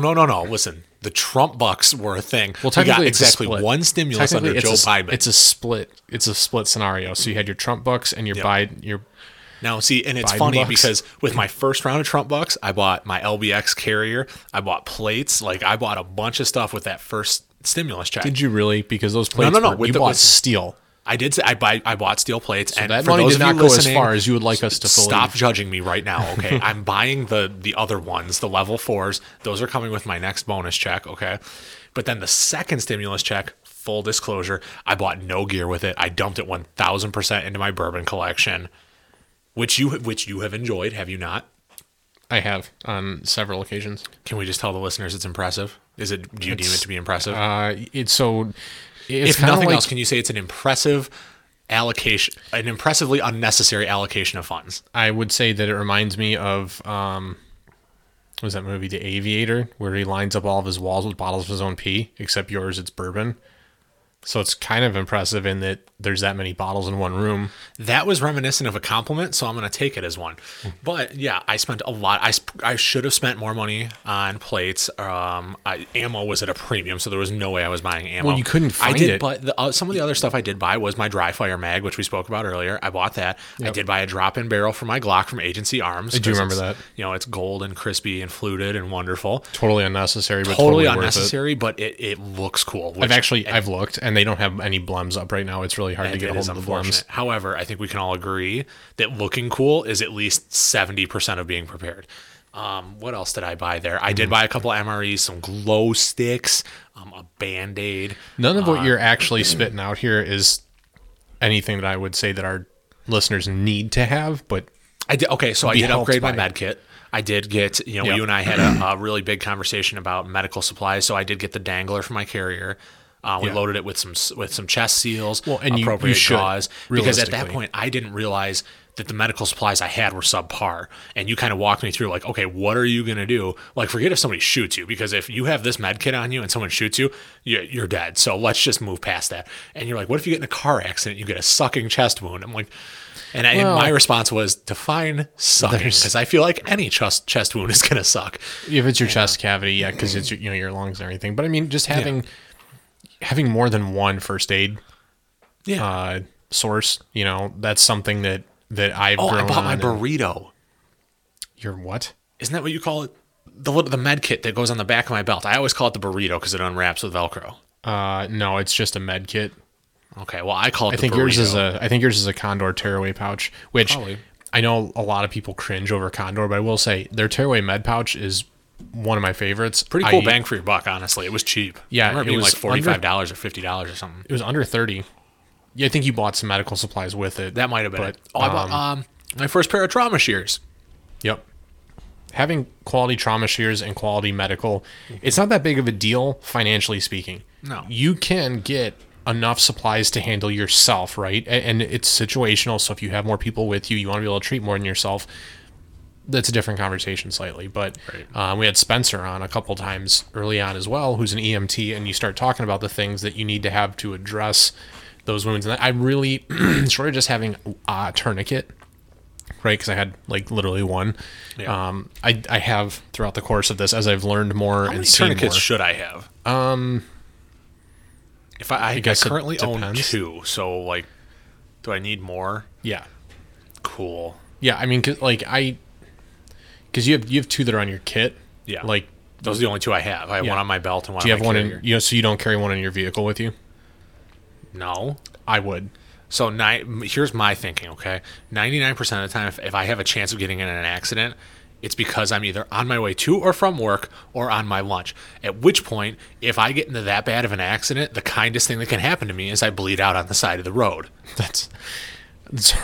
Listen, the Trump bucks were a thing. Well, technically, we got exactly one stimulus under Joe Biden. It's a split. It's a split scenario. So you had your Trump bucks and your Biden. Now, see, and it's Biden funny bucks. Because with my first round of Trump bucks, I bought my LBX carrier. I bought plates. Like I bought a bunch of stuff with that first stimulus check. Did you really? Because those plates bought steel. I did say I bought steel plates, so and that money did not go as far as you would like us to believe. Stop judging me right now, okay? I'm buying the other ones, the level 4s. Those are coming with my next bonus check, okay? But then the second stimulus check, full disclosure, I bought no gear with it. I dumped it 1000% into my bourbon collection, which you have enjoyed, have you not? I have on several occasions. Can we just tell the listeners it's impressive? Do you deem it to be impressive? If nothing else, can you say it's an impressive allocation, an impressively unnecessary allocation of funds? I would say that it reminds me of, was that movie The Aviator, where he lines up all of his walls with bottles of his own pee, except yours, it's bourbon. So it's kind of impressive in that there's that many bottles in one room. That was reminiscent of a compliment, so I'm going to take it as one. But yeah, I spent a lot. I should have spent more money on plates. Ammo was at a premium, so there was no way I was buying ammo. Well, you couldn't find it. But some of the other stuff I did buy was my Dry Fire Mag, which we spoke about earlier. I bought that. Yep. I did buy a drop-in barrel for my Glock from Agency Arms. I do remember that. You know, it's gold and crispy and fluted and wonderful. Totally unnecessary, but totally unnecessary, worth it. But it looks cool. I've looked, and they don't have any blems up right now. It's really hard to get hold of the blems. However, I think we can all agree that looking cool is at least 70% of being prepared. What else did I buy there? I did buy a couple of MREs, some glow sticks, a Band-Aid. None of what you're actually spitting out here is anything that I would say that our listeners need to have, but I did upgrade my med kit. I did get, you and I had a really big conversation about medical supplies, so I did get the dangler for my carrier. We loaded it with some chest seals, and appropriate gauze, because at that point I didn't realize that the medical supplies I had were subpar. And you kind of walked me through like, okay, what are you going to do? Like, forget if somebody shoots you, because if you have this med kit on you and someone shoots you, you're dead. So let's just move past that. And you're like, what if you get in a car accident, you get a sucking chest wound? I'm like, and my response was define sucking, because I feel like any chest wound is going to suck. If it's your chest cavity, yeah, because it's your lungs and everything. But I mean, just having more than one first aid source, that's something that I've grown on. I bought my burrito. Your what? Isn't that what you call it? The med kit that goes on the back of my belt. I always call it the burrito because it unwraps with Velcro. No, it's just a med kit. Okay, well, I call it the burrito. I think yours is a Condor tearaway pouch, which probably. I know a lot of people cringe over Condor, but I will say their tearaway med pouch is one of my favorites. Pretty cool bang for your buck, honestly. It was cheap. Yeah, I remember it was like $45 or $50 or something. It was under $30. Yeah, I think you bought some medical supplies with it. That might have been it. I bought my first pair of trauma shears. Yep. Having quality trauma shears and quality medical, it's not that big of a deal financially speaking. No. You can get enough supplies to handle yourself, right? And it's situational, so if you have more people with you, you want to be able to treat more than yourself. That's a different conversation slightly, but we had Spencer on a couple times early on as well, who's an EMT, and you start talking about the things that you need to have to address those wounds. And I really sort of just having a tourniquet, right? Because I had like literally one. Yeah. I have throughout the course of this, as I've learned more. How many tourniquets should I have? If I guess I currently own two, so like, do I need more? Yeah. Cool. Yeah, I mean, because you have two that are on your kit. Yeah. Like those are the only two I have. I have one on my belt and one on my carrier. Do you have one in so you don't carry one in your vehicle with you? No. I would. So here's my thinking, okay? 99% of the time, if I have a chance of getting in an accident, it's because I'm either on my way to or from work or on my lunch. At which point, if I get into that bad of an accident, the kindest thing that can happen to me is I bleed out on the side of the road. That's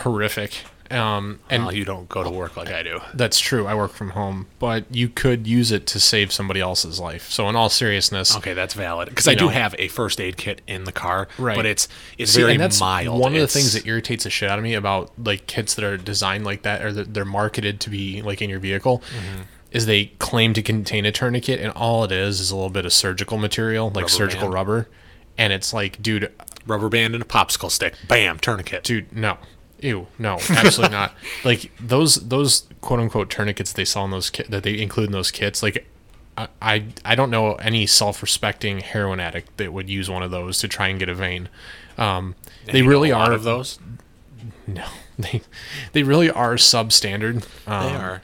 horrific. And you don't go to work like I do. That's true. I work from home, but you could use it to save somebody else's life. So in all seriousness, okay, that's valid. Because I do have a first aid kit in the car, right? But it's very mild. One of the things that irritates the shit out of me about like kits that are designed like that, or that they're marketed to be like in your vehicle, is they claim to contain a tourniquet, and all it is a little bit of surgical material, like surgical rubber, and it's like, dude, rubber band and a popsicle stick, bam, tourniquet, dude, no. Ew, no, absolutely not. Like those quote unquote tourniquets they saw in those that they include in those kits. Like I don't know any self-respecting heroin addict that would use one of those to try and get a vein. They really are a lot of those. No, they really are substandard. They are.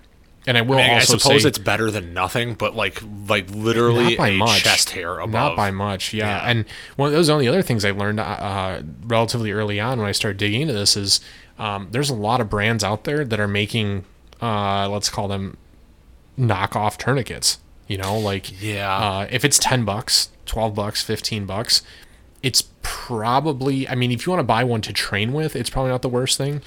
And I suppose it's better than nothing, but like literally a chest hair above. Not by much, yeah. And those are the other things I learned relatively early on when I started digging into this is there's a lot of brands out there that are making, let's call them knockoff tourniquets. If it's $10, $12, $15, it's probably, I mean, if you want to buy one to train with, it's probably not the worst thing.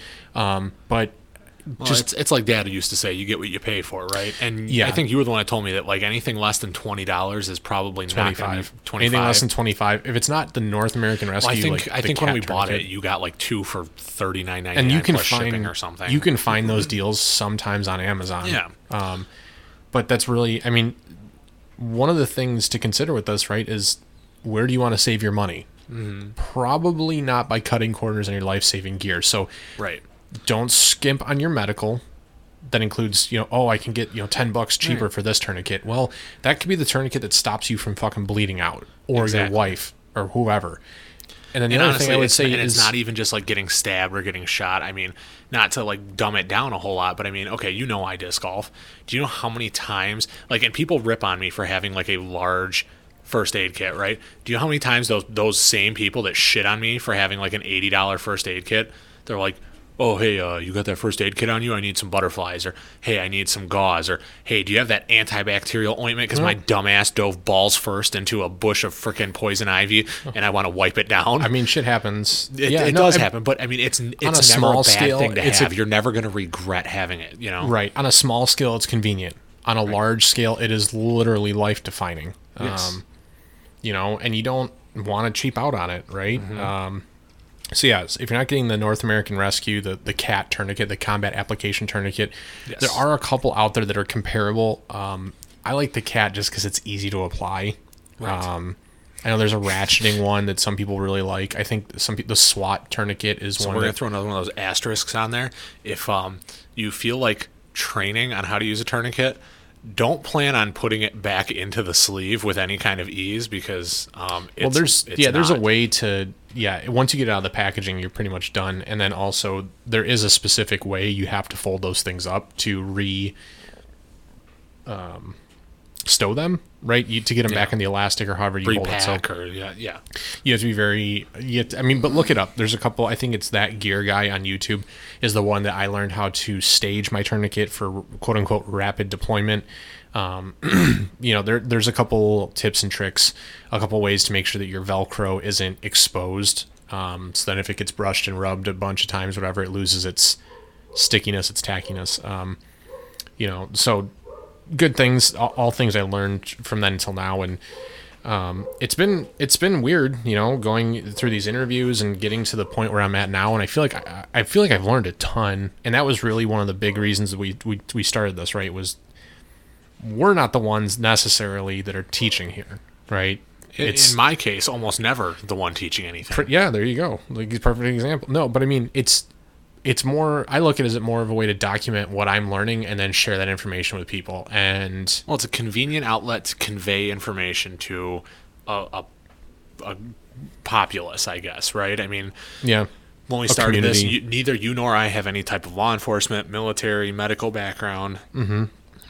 It's like Dad used to say, you get what you pay for, right? And I think you were the one that told me that like anything less than $20 is probably not going to be $25. Anything less than $25. If it's not the North American Rescue, I think when we bought it, you got like two for $39.99 and you can find shipping or something. You can find those deals sometimes on Amazon. Yeah. But that's really, I mean, one of the things to consider with this, right, is where do you want to save your money? Mm-hmm. Probably not by cutting corners on your life-saving gear. So right. Don't skimp on your medical. That includes, I can get, $10 cheaper for this tourniquet. Well, that could be the tourniquet that stops you from fucking bleeding out, or your wife or whoever. And then the other thing I would say is, it's not even just like getting stabbed or getting shot. I mean, not to like dumb it down a whole lot, but I mean, okay, I disc golf. Do you know how many times, and people rip on me for having like a large first aid kit, right? Do you know how many times those same people that shit on me for having like an $80 first aid kit, they're like, oh, hey, you got that first aid kit on you? I need some butterflies. Or, hey, I need some gauze. Or, hey, do you have that antibacterial ointment? Because my dumbass dove balls first into a bush of freaking poison ivy, and I want to wipe it down. I mean, shit happens. It does happen. But, I mean, it's never small a bad scale, thing to have. You're never going to regret having it, Right. On a small scale, it's convenient. On a large scale, it is literally life-defining. Yes. And you don't want to cheap out on it, right? Mm-hmm. So yeah, if you're not getting the North American Rescue, the CAT tourniquet, the combat application tourniquet, there are a couple out there that are comparable. I like the CAT just because it's easy to apply. Right. I know there's a ratcheting one that some people really like. I think the SWAT tourniquet is one. So we're gonna throw another one of those asterisks on there. If you feel like training on how to use a tourniquet, don't plan on putting it back into the sleeve with any kind of ease, because there's a way to once you get it out of the packaging, you're pretty much done. And then also there is a specific way you have to fold those things up to stow them, right? To get them back in the elastic or however you hold it. So you have to be but look it up. There's a couple. I think it's that gear guy on YouTube is the one that I learned how to stage my tourniquet for quote unquote rapid deployment. There's a couple tips and tricks, a couple ways to make sure that your Velcro isn't exposed. So then if it gets brushed and rubbed a bunch of times, whatever, it loses its stickiness, its tackiness. So. Good things, all things I learned from then until now, and it's been weird, going through these interviews and getting to the point where I'm at now, and I feel like I've learned a ton, and that was really one of the big reasons that we started this, right? Was we're not the ones necessarily that are teaching here, right? It's, in my case, almost never the one teaching anything. There you go, like a perfect example. No, but I mean it's more, I look at it as more of a way to document what I'm learning and then share that information with people. And well, it's a convenient outlet to convey information to a populace, I guess, right? I mean, when we started this, neither you nor I have any type of law enforcement, military, medical background. Mm-hmm.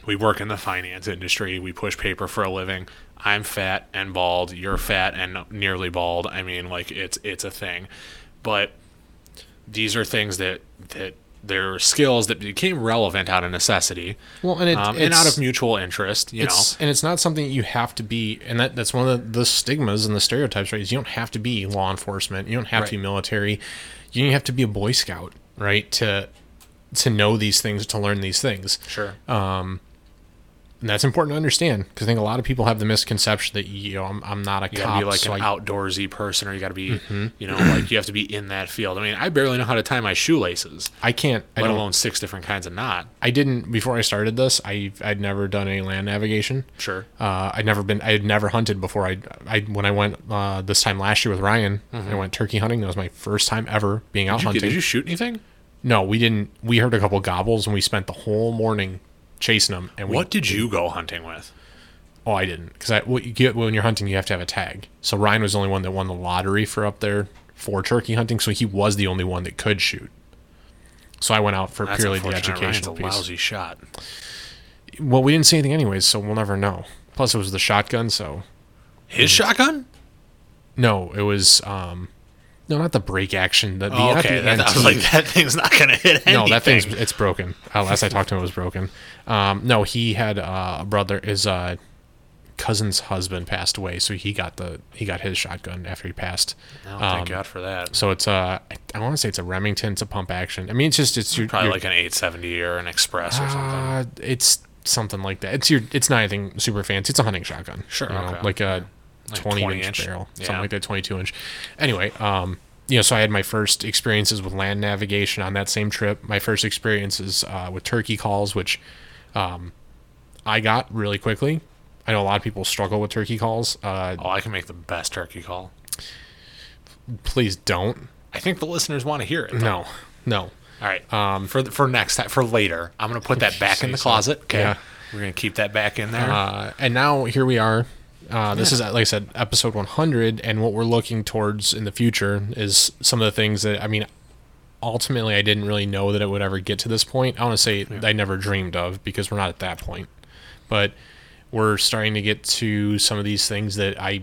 We work in the finance industry. We push paper for a living. I'm fat and bald. You're fat and nearly bald. I mean, it's a thing. But these are things that they're skills that became relevant out of necessity, and out of mutual interest, And it's not something you have to be, and that's one of the stigmas and the stereotypes, right? Is you don't have to be law enforcement, you don't have to be military, you don't have to be a Boy Scout, right? To know these things, to learn these things, sure. And that's important to understand, because I think a lot of people have the misconception that I'm not a cop. You got to be outdoorsy person, or you got to be you have to be in that field. I mean, I barely know how to tie my shoelaces. I can't, let alone 6 different kinds of knot. I didn't before I started this. I'd never done any land navigation. Sure. I had never hunted before. When I went this time last year with Ryan, I went turkey hunting. That was my first time ever being out hunting. Did you shoot anything? No, we didn't. We heard a couple gobbles, and we spent the whole morning chasing them. And what did you go hunting with? Oh, I didn't, because when you're hunting, you have to have a tag. So Ryan was the only one that won the lottery for up there for turkey hunting, so he was the only one that could shoot. So I went out for purely the educational piece. That's a lousy shot. Well, we didn't see anything anyways, so we'll never know. Plus, it was the shotgun, so his shotgun? No, it was no, not the break action. That thing's not going to hit anything. No, that thing's broken. Last I talked to him, it was broken. No, he had a brother. His cousin's husband passed away, so he got his shotgun after he passed. Oh, thank God for that. So it's I want to say it's a Remington. It's a pump action. I mean, it's probably like an 870 or an Express or something. It's something like that. It's not anything super fancy. It's a hunting shotgun. Sure, like a 20-inch barrel, something like that, 22-inch. Anyway, so I had my first experiences with land navigation on that same trip. My first experiences with turkey calls, which I got really quickly. I know a lot of people struggle with turkey calls. I can make the best turkey call. Please don't. I think the listeners want to hear it, though. No. All right. For later, I'm going to put that back in the closet. So. Okay. Yeah. We're going to keep that back in there. And now here we are. This is, like I said, episode 100. And what we're looking towards in the future is some of the things that, I mean, ultimately, I didn't really know that it would ever get to this point. I want to say I never dreamed of, because we're not at that point. But we're starting to get to some of these things that I...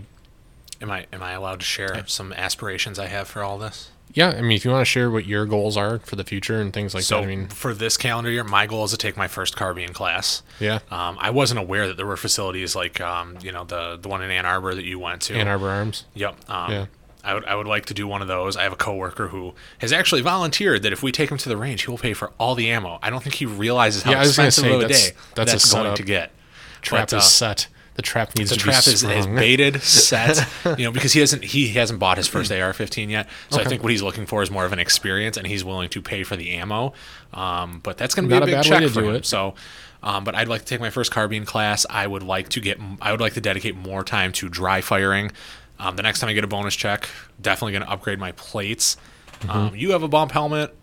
Am I allowed to share some aspirations I have for all this? Yeah, I mean, if you want to share what your goals are for the future and things like that. I mean, for this calendar year, my goal is to take my first carbine class. Yeah. I wasn't aware that there were facilities like, the one in Ann Arbor that you went to. Ann Arbor Arms. Yep. Yeah. I would like to do one of those. I have a coworker who has actually volunteered that if we take him to the range, he will pay for all the ammo. I don't think he realizes how expensive of a day that's going to get. Trap is set. The trap needs to be sprung. The trap is baited, set, because he hasn't bought his first AR-15 yet. So okay. I think what he's looking for is more of an experience, and he's willing to pay for the ammo. But that's going to be a big check for him. So, but I'd like to take my first carbine class. I would like to dedicate more time to dry firing. The next time I get a bonus check, definitely going to upgrade my plates. Mm-hmm. You have a bump helmet.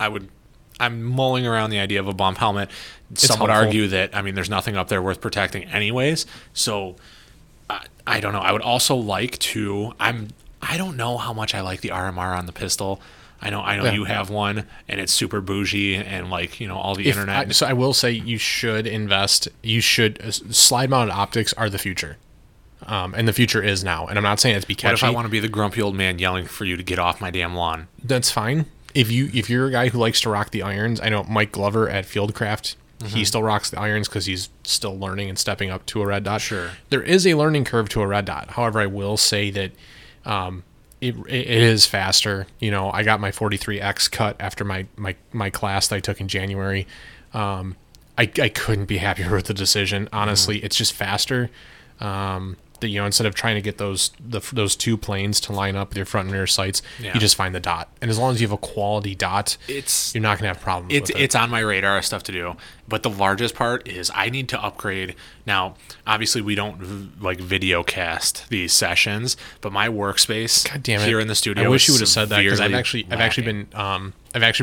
I'm mulling around the idea of a bump helmet. Some would argue that, I mean, there's nothing up there worth protecting anyways. So I don't know. I would also like to, I don't know how much I like the RMR on the pistol. I know you have one, and it's super bougie and like, all the internet. So I will say you should invest. You should, slide mounted optics are the future. And the future is now. And I'm not saying it's be catchy. What if I want to be the grumpy old man yelling for you to get off my damn lawn? That's fine. If you're a guy who likes to rock the irons, I know Mike Glover at Fieldcraft, he still rocks the irons because he's still learning and stepping up to a red dot. Sure. There is a learning curve to a red dot. However, I will say that it is faster. I got my 43X cut after my class that I took in January. I couldn't be happier with the decision. Honestly, it's just faster. That instead of trying to get those two planes to line up with your front and rear sights, you just find the dot. And as long as you have a quality dot, you're not going to have problems with it. It's on my radar of stuff to do. But the largest part is I need to upgrade. Now, obviously, we don't video cast these sessions, but my workspace here in the studio. I wish you would have said that, because I've actually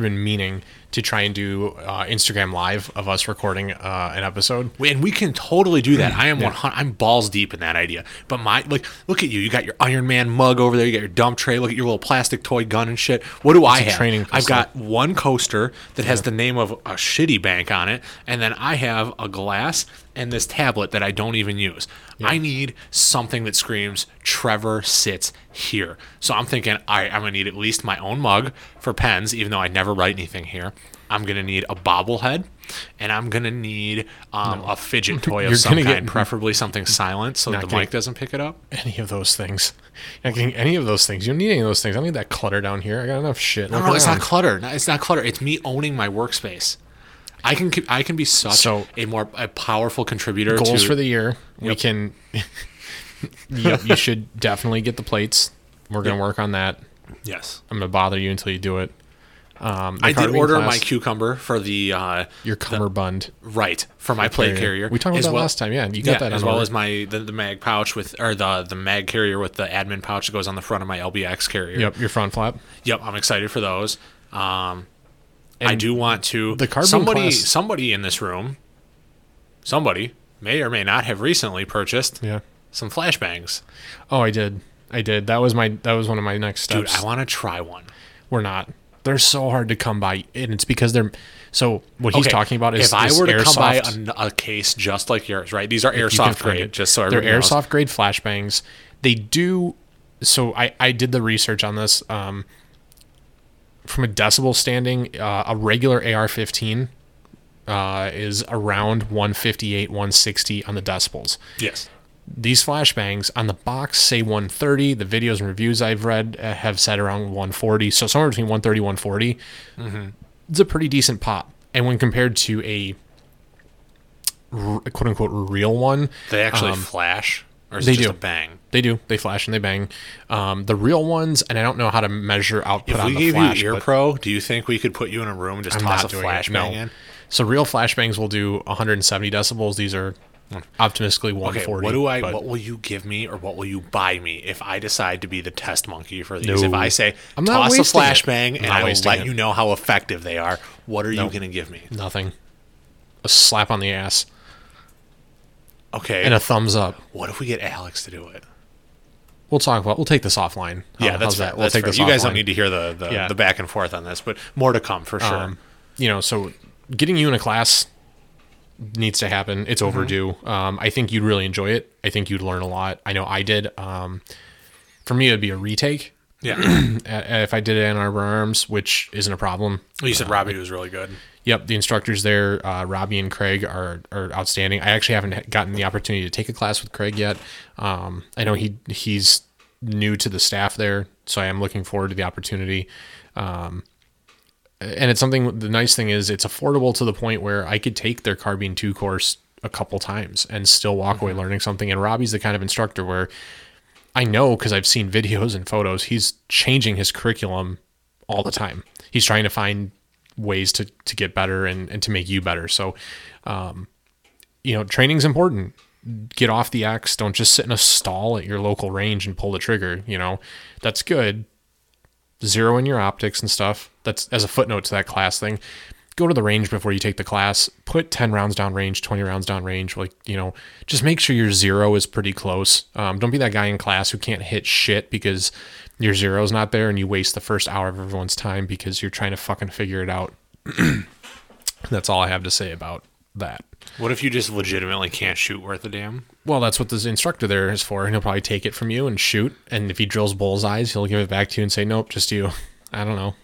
been meaning to try and do Instagram Live of us recording an episode. And we can totally do that. I am 100. I'm balls deep in that idea. But look at you. You got your Iron Man mug over there. You got your dump tray. Look at your little plastic toy gun and shit. What do I have? Training pistol. I've got one coaster that has the name of a shitty bank on it. And then I have a glass and this tablet that I don't even use. Yeah. I need something that screams Trevor sits here. So I'm thinking, all right, I'm going to need at least my own mug for pens, even though I never write anything here. I'm going to need a bobblehead, and I'm going to need a fidget toy of some kind, preferably something silent so that the mic doesn't pick it up. Any of those things. Not getting any of those things. You don't need any of those things. I don't need that clutter down here. I got enough shit. No, it's not clutter. It's not clutter. It's me owning my workspace. I can be such a powerful contributor. Goals for the year. Yep. We can. You should definitely get the plates. We're going to work on that. Yes. I'm going to bother you until you do it. I did order my cucumber for the your cummerbund, right, for my plate carrier. We talked about that last time, yeah. You got that as well as my the mag pouch with, or the mag carrier with the admin pouch that goes on the front of my LBX carrier. Yep, your front flap. Yep, I'm excited for those. And I do want to. The carbon somebody in this room, somebody may or may not have recently purchased some flashbangs. Oh, I did. That was one of my next steps. Dude, I want to try one. We're not. They're so hard to come by, and it's because they're. So what he's talking about is Airsoft. If I were to come by a case just like yours, right? These are Airsoft grade, just so everybody knows. They're Airsoft grade flashbangs. They do. So I did the research on this. From a decibel standing, a regular AR-15 is around 158, 160 on the decibels. Yes. These flashbangs on the box say 130. The videos and reviews I've read have said around 140. So somewhere between 130 and 140. Mm-hmm. It's a pretty decent pop. And when compared to a quote-unquote real one. They actually flash? Or is it just a bang? They do. They flash and they bang. The real ones, and I don't know how to measure output on the flash. If we gave you EarPro, do you think we could put you in a room and just toss a flashbang in? So real flashbangs will do 170 decibels. These are... optimistically 140. Okay, what will you give me or what will you buy me if I decide to be the test monkey for these? No. If I say, toss a flashbang and I will let you know how effective they are, what are you going to give me? Nothing. A slap on the ass. Okay. And a thumbs up. What if we get Alex to do it? We'll take this offline. How's that? We'll take this offline. You guys don't need to hear the back and forth on this, but more to come for sure. So getting you in a class needs to happen. It's overdue. Mm-hmm. I think you'd really enjoy it. I think you'd learn a lot. I know I did. For me, it'd be a retake. Yeah. If I did Ann Arbor Arms, which isn't a problem. You said Robbie was really good. Yep. The instructors there, Robbie and Craig are outstanding. I actually haven't gotten the opportunity to take a class with Craig yet. I know he's new to the staff there, so I am looking forward to the opportunity. And it's something, the nice thing is it's affordable to the point where I could take their Carbine 2 course a couple times and still walk away learning something. And Robbie's the kind of instructor where, I know because I've seen videos and photos, he's changing his curriculum all the time. He's trying to find ways to get better and to make you better. So, training's important. Get off the X. Don't just sit in a stall at your local range and pull the trigger. That's good. Zero in your optics and stuff. That's as a footnote to that class thing. Go to the range before you take the class, put 10 rounds down range, 20 rounds down range. Just make sure your zero is pretty close. Don't be that guy in class who can't hit shit because your zero is not there and you waste the first hour of everyone's time because you're trying to fucking figure it out. That's all I have to say about that. What if you just legitimately can't shoot worth a damn? Well, that's what this instructor there is for. He'll probably take it from you and shoot. And if he drills bullseyes, he'll give it back to you and say, nope, just you. I don't know.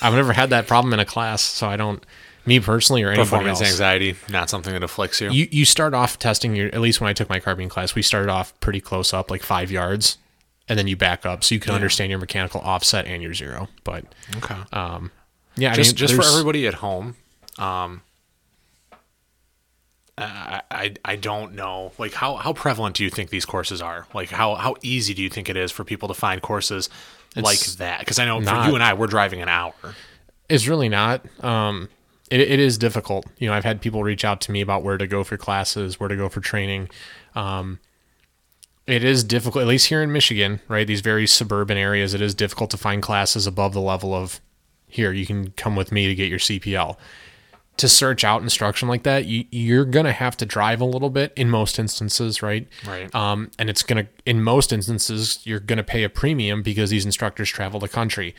I've never had that problem in a class, so I don't. Me personally, or anyone else. Performance anxiety, not something that afflicts you. You start off testing your. At least when I took my carbine class, we started off pretty close up, like 5 yards, and then you back up so you can understand your mechanical offset and your zero. But okay, just for everybody at home, I don't know, like how prevalent do you think these courses are? Like how easy do you think it is for people to find courses? It's like that, because I know for you and I, we're driving an hour. It's really not. It is difficult. I've had people reach out to me about where to go for classes, where to go for training. It is difficult, at least here in Michigan, right? These very suburban areas, it is difficult to find classes above the level of here. You can come with me to get your CPL. To search out instruction like that, you're going to have to drive a little bit in most instances, right? Right. And it's going to, in most instances, you're going to pay a premium because these instructors travel the country.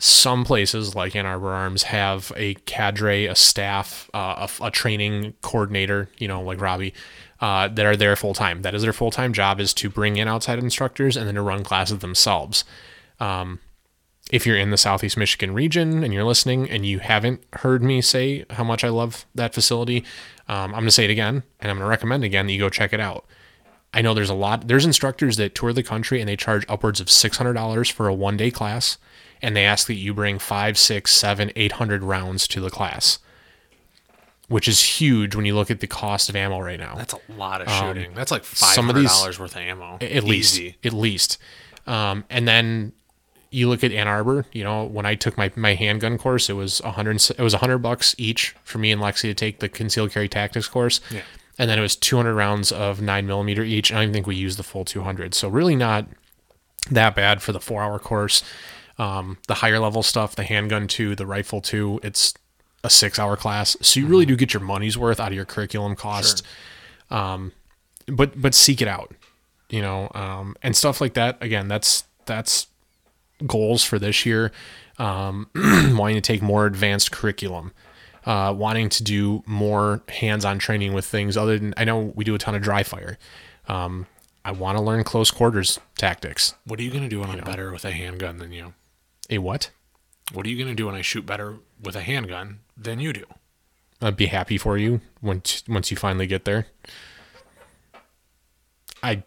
Some places like Ann Arbor Arms have a cadre, a staff, a training coordinator, like Robbie, that are there full time. That is their full time job, is to bring in outside instructors and then to run classes themselves. If you're in the Southeast Michigan region and you're listening and you haven't heard me say how much I love that facility, I'm going to say it again, and I'm going to recommend again that you go check it out. I know there's instructors that tour the country and they charge upwards of $600 for a one-day class, and they ask that you bring 5, 6, 7, 800 rounds to the class, which is huge when you look at the cost of ammo right now. That's a lot of shooting. That's like $500 worth of ammo. At least. And then... you look at Ann Arbor, when I took my handgun course, it was $100 each for me and Lexi to take the concealed carry tactics course. Yeah. And then it was 200 rounds of 9mm each. And I don't think we used the full 200. So really not that bad for the 4-hour course. The higher level stuff, the handgun 2, the rifle 2, it's a 6-hour class. So you really do get your money's worth out of your curriculum cost. Sure. But seek it out, and stuff like that. Again, that's goals for this year, wanting to take more advanced curriculum, wanting to do more hands-on training with things other than, I know we do a ton of dry fire. I want to learn close quarters tactics. What are you going to do when I'm better with a handgun than you? A what? What are you going to do when I shoot better with a handgun than you do? I'd be happy for you once you finally get there. I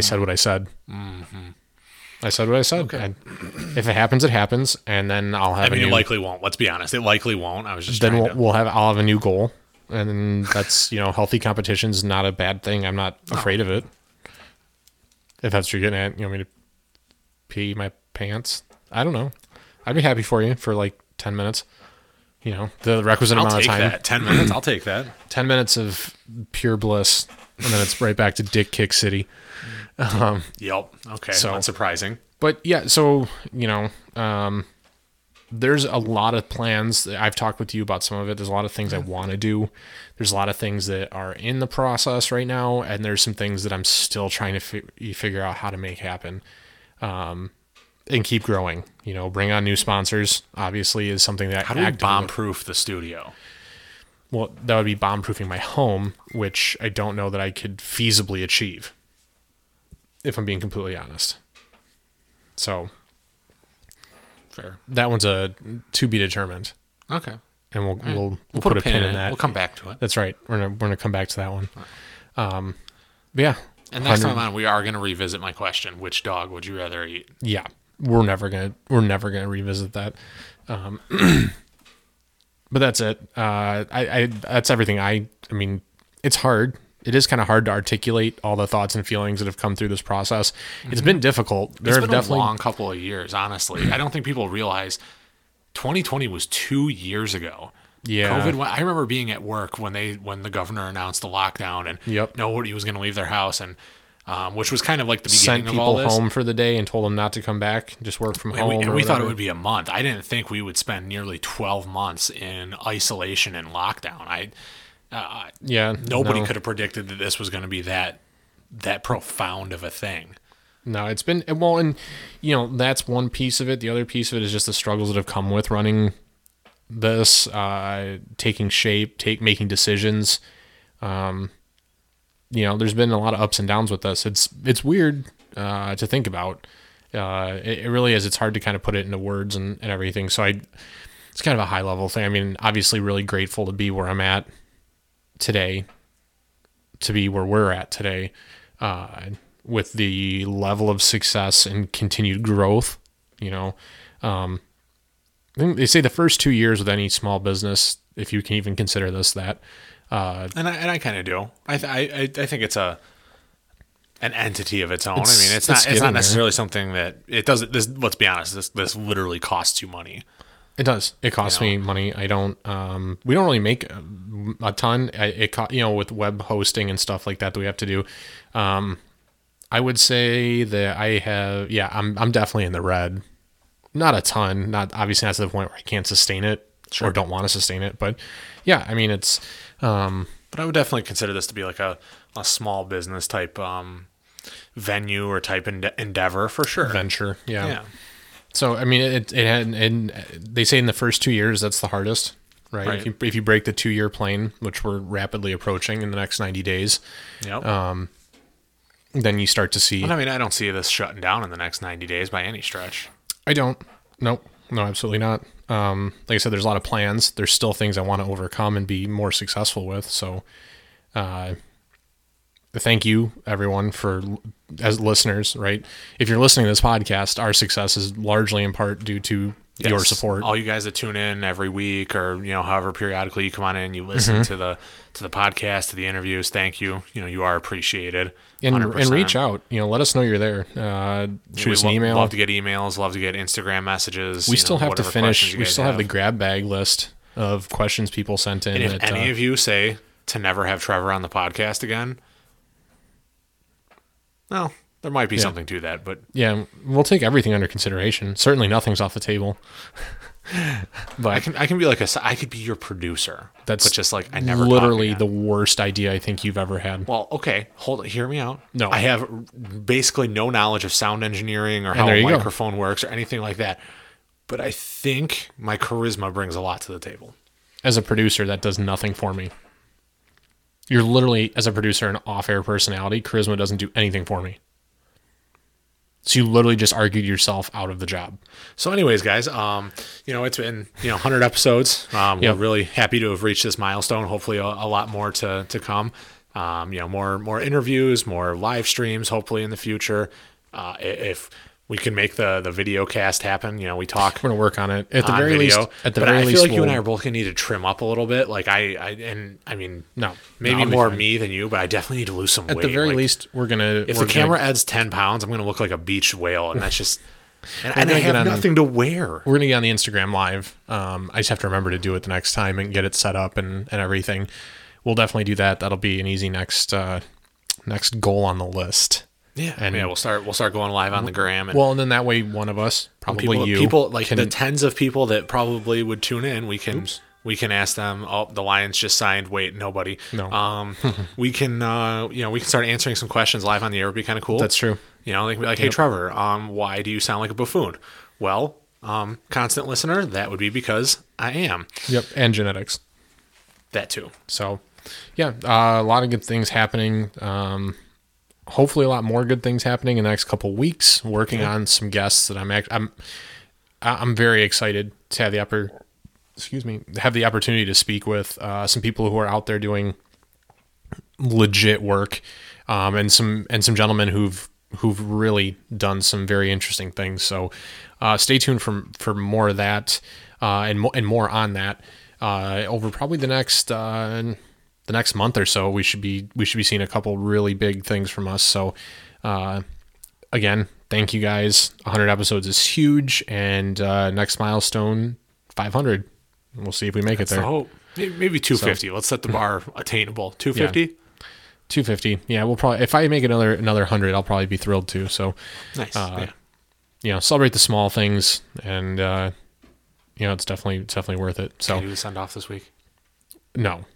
said what I said. Mm-hmm. I said what I said. Okay. If it happens, it happens, and then I'll have. It likely won't. Let's be honest. It likely won't. I was just. Then I'll have a new goal, and that's healthy competition is not a bad thing. I'm not afraid of it. If that's what you're getting at, you want me to pee my pants? I don't know. I'd be happy for you for like 10 minutes. you know, the requisite amount of time. I'll take that. 10 minutes. I'll take that. 10 minutes of pure bliss. And then it's right back to Dick Kick City. Yep. Okay. So, not surprising. But yeah, so, you know, there's a lot of plans. I've talked with you about some of it. There's a lot of things I want to do. There's a lot of things that are in the process right now. And there's some things that I'm still trying to figure out how to make happen. And keep growing, you know, bring on new sponsors, obviously, is something that... How do we bomb-proof the studio? Well, that would be bomb-proofing my home, which I don't know that I could feasibly achieve, if I'm being completely honest. So, fair. That one's a to be determined. Okay. And we'll put a pin in that. We'll come back to it. That's right. We're gonna come back to that one. But yeah. And next time on, we are gonna revisit my question: which dog would you rather eat? Yeah. We're never gonna revisit that. But that's it. That's everything. I mean, it's hard. It is kind of hard to articulate all the thoughts and feelings that have come through this process. It's been difficult. There have definitely a long couple of years, honestly. I don't think people realize 2020 was 2 years ago. Yeah. COVID, I remember being at work when the governor announced the lockdown and nobody was going to leave their house, and which was kind of like the beginning of all this. Sent people home for the day and told them not to come back, just work from home. And we thought it would be a month. I didn't think we would spend nearly 12 months in isolation and lockdown. Nobody could have predicted that this was going to be that profound of a thing. No, it's been, well, and you know, that's one piece of it. The other piece of it is just the struggles that have come with running this, taking shape, making decisions. You know, there's been a lot of ups and downs with this. It's weird to think about. It really is. It's hard to kind of put it into words and everything. So it's kind of a high level thing. I mean, obviously really grateful to be where I'm at today, to be where we're at today, with the level of success and continued growth. You know, they say the first 2 years with any small business, if you can even consider this that, and I kind of do. I think it's an entity of its own. I mean, it's not necessarily something that it doesn't. This, let's be honest, this literally costs you money. It does. It costs me money. I don't. We don't really make a ton. With web hosting and stuff like that we have to do. I would say that I have. Yeah, I'm definitely in the red. Not a ton. Not to the point where I can't sustain it. Sure. Or don't want to sustain it, but yeah, I mean, it's but I would definitely consider this to be like a small business type venue or type endeavor for sure. Venture, yeah. So I mean, it had, and they say in the first 2 years that's the hardest, right? If you break the 2 year plane, which we're rapidly approaching in the next 90 days, then you start to see. Well, I mean, I don't see this shutting down in the next 90 days by any stretch. I don't. Nope. No, absolutely not. Like I said, there's a lot of plans. There's still things I want to overcome and be more successful with. So, thank you everyone as listeners, right? If you're listening to this podcast, our success is largely in part due to your support. All you guys that tune in every week, or, you know, however periodically you come on in, you listen to the podcast, to the interviews. Thank you. You know, you are appreciated. And reach out, you know, let us know you're there. Shoot us an email. Love to get emails, love to get Instagram messages. We still have to finish. We still have the grab bag list of questions people sent in. And if any of you say to never have Trevor on the podcast again, well, there might be something to that, but yeah, we'll take everything under consideration. Certainly, nothing's off the table. But I can be like I could be your producer. That's just like I never. Literally, the worst idea I think you've ever had. Well, okay, hear me out. No, I have basically no knowledge of sound engineering or how a microphone works or anything like that. But I think my charisma brings a lot to the table. As a producer, that does nothing for me. You're literally, as a producer, an off-air personality. Charisma doesn't do anything for me. So you literally just argued yourself out of the job. So anyways, guys, you know, it's been, you know, 100 episodes. We're really happy to have reached this milestone. Hopefully a lot more to come. You know, more interviews, more live streams, hopefully in the future. If we can make the video cast happen, you know, we talk. We're going to work on it at the very least. I feel like you and I are both going to need to trim up a little bit. Like more me than you, but I definitely need to lose some weight. At the very least, we're going to. If the camera adds 10 pounds, I'm going to look like a beach whale, and that's just And I have nothing to wear. We're going to get on the Instagram live. I just have to remember to do it the next time and get it set up and everything. We'll definitely do that. That'll be an easy next goal on the list. Yeah. And yeah, we'll start going live on the gram. And, well, and then that way one of us, probably people like can, the tens of people that probably would tune in, we can ask them, oh, the Lions just signed. Wait, nobody. No. We can start answering some questions live on the air. Would be kind of cool. That's true. You know, like hey, Trevor, why do you sound like a buffoon? Well, constant listener, that would be because I am. Yep, and genetics. That too. So, yeah, a lot of good things happening. Hopefully a lot more good things happening in the next couple weeks. Working on some guests that I'm very excited to have the opportunity to speak with some people who are out there doing legit work, and some gentlemen who've really done some very interesting things. So stay tuned for more of that and more on that over probably the next month or so. We should be seeing a couple really big things from us. So again, thank you guys. 100 episodes is huge, and next milestone, 500. We'll see if we make it there. Oh, maybe 250. So, let's set the bar attainable. 250? 250. Yeah, we'll probably, if I make another 100, I'll probably be thrilled too. So nice. You know, celebrate the small things, and you know, it's definitely worth it. So can you send off this week? No.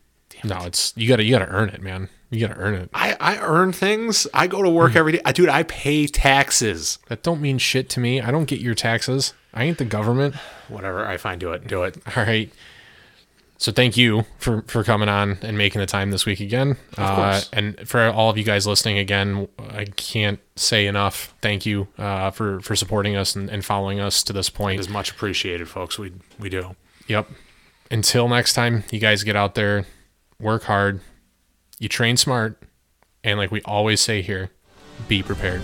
Damn, it's you gotta earn it, man. You gotta earn it. I earn things. I go to work every day. I pay taxes. That don't mean shit to me. I don't get your taxes. I ain't the government. Whatever. I fine. Do it. All right. So thank you for coming on and making the time this week again. Of course. And for all of you guys listening again, I can't say enough. Thank you for supporting us and following us to this point. It is much appreciated, folks. We do. Yep. Until next time, you guys get out there, work hard, you train smart, and like we always say here, be prepared.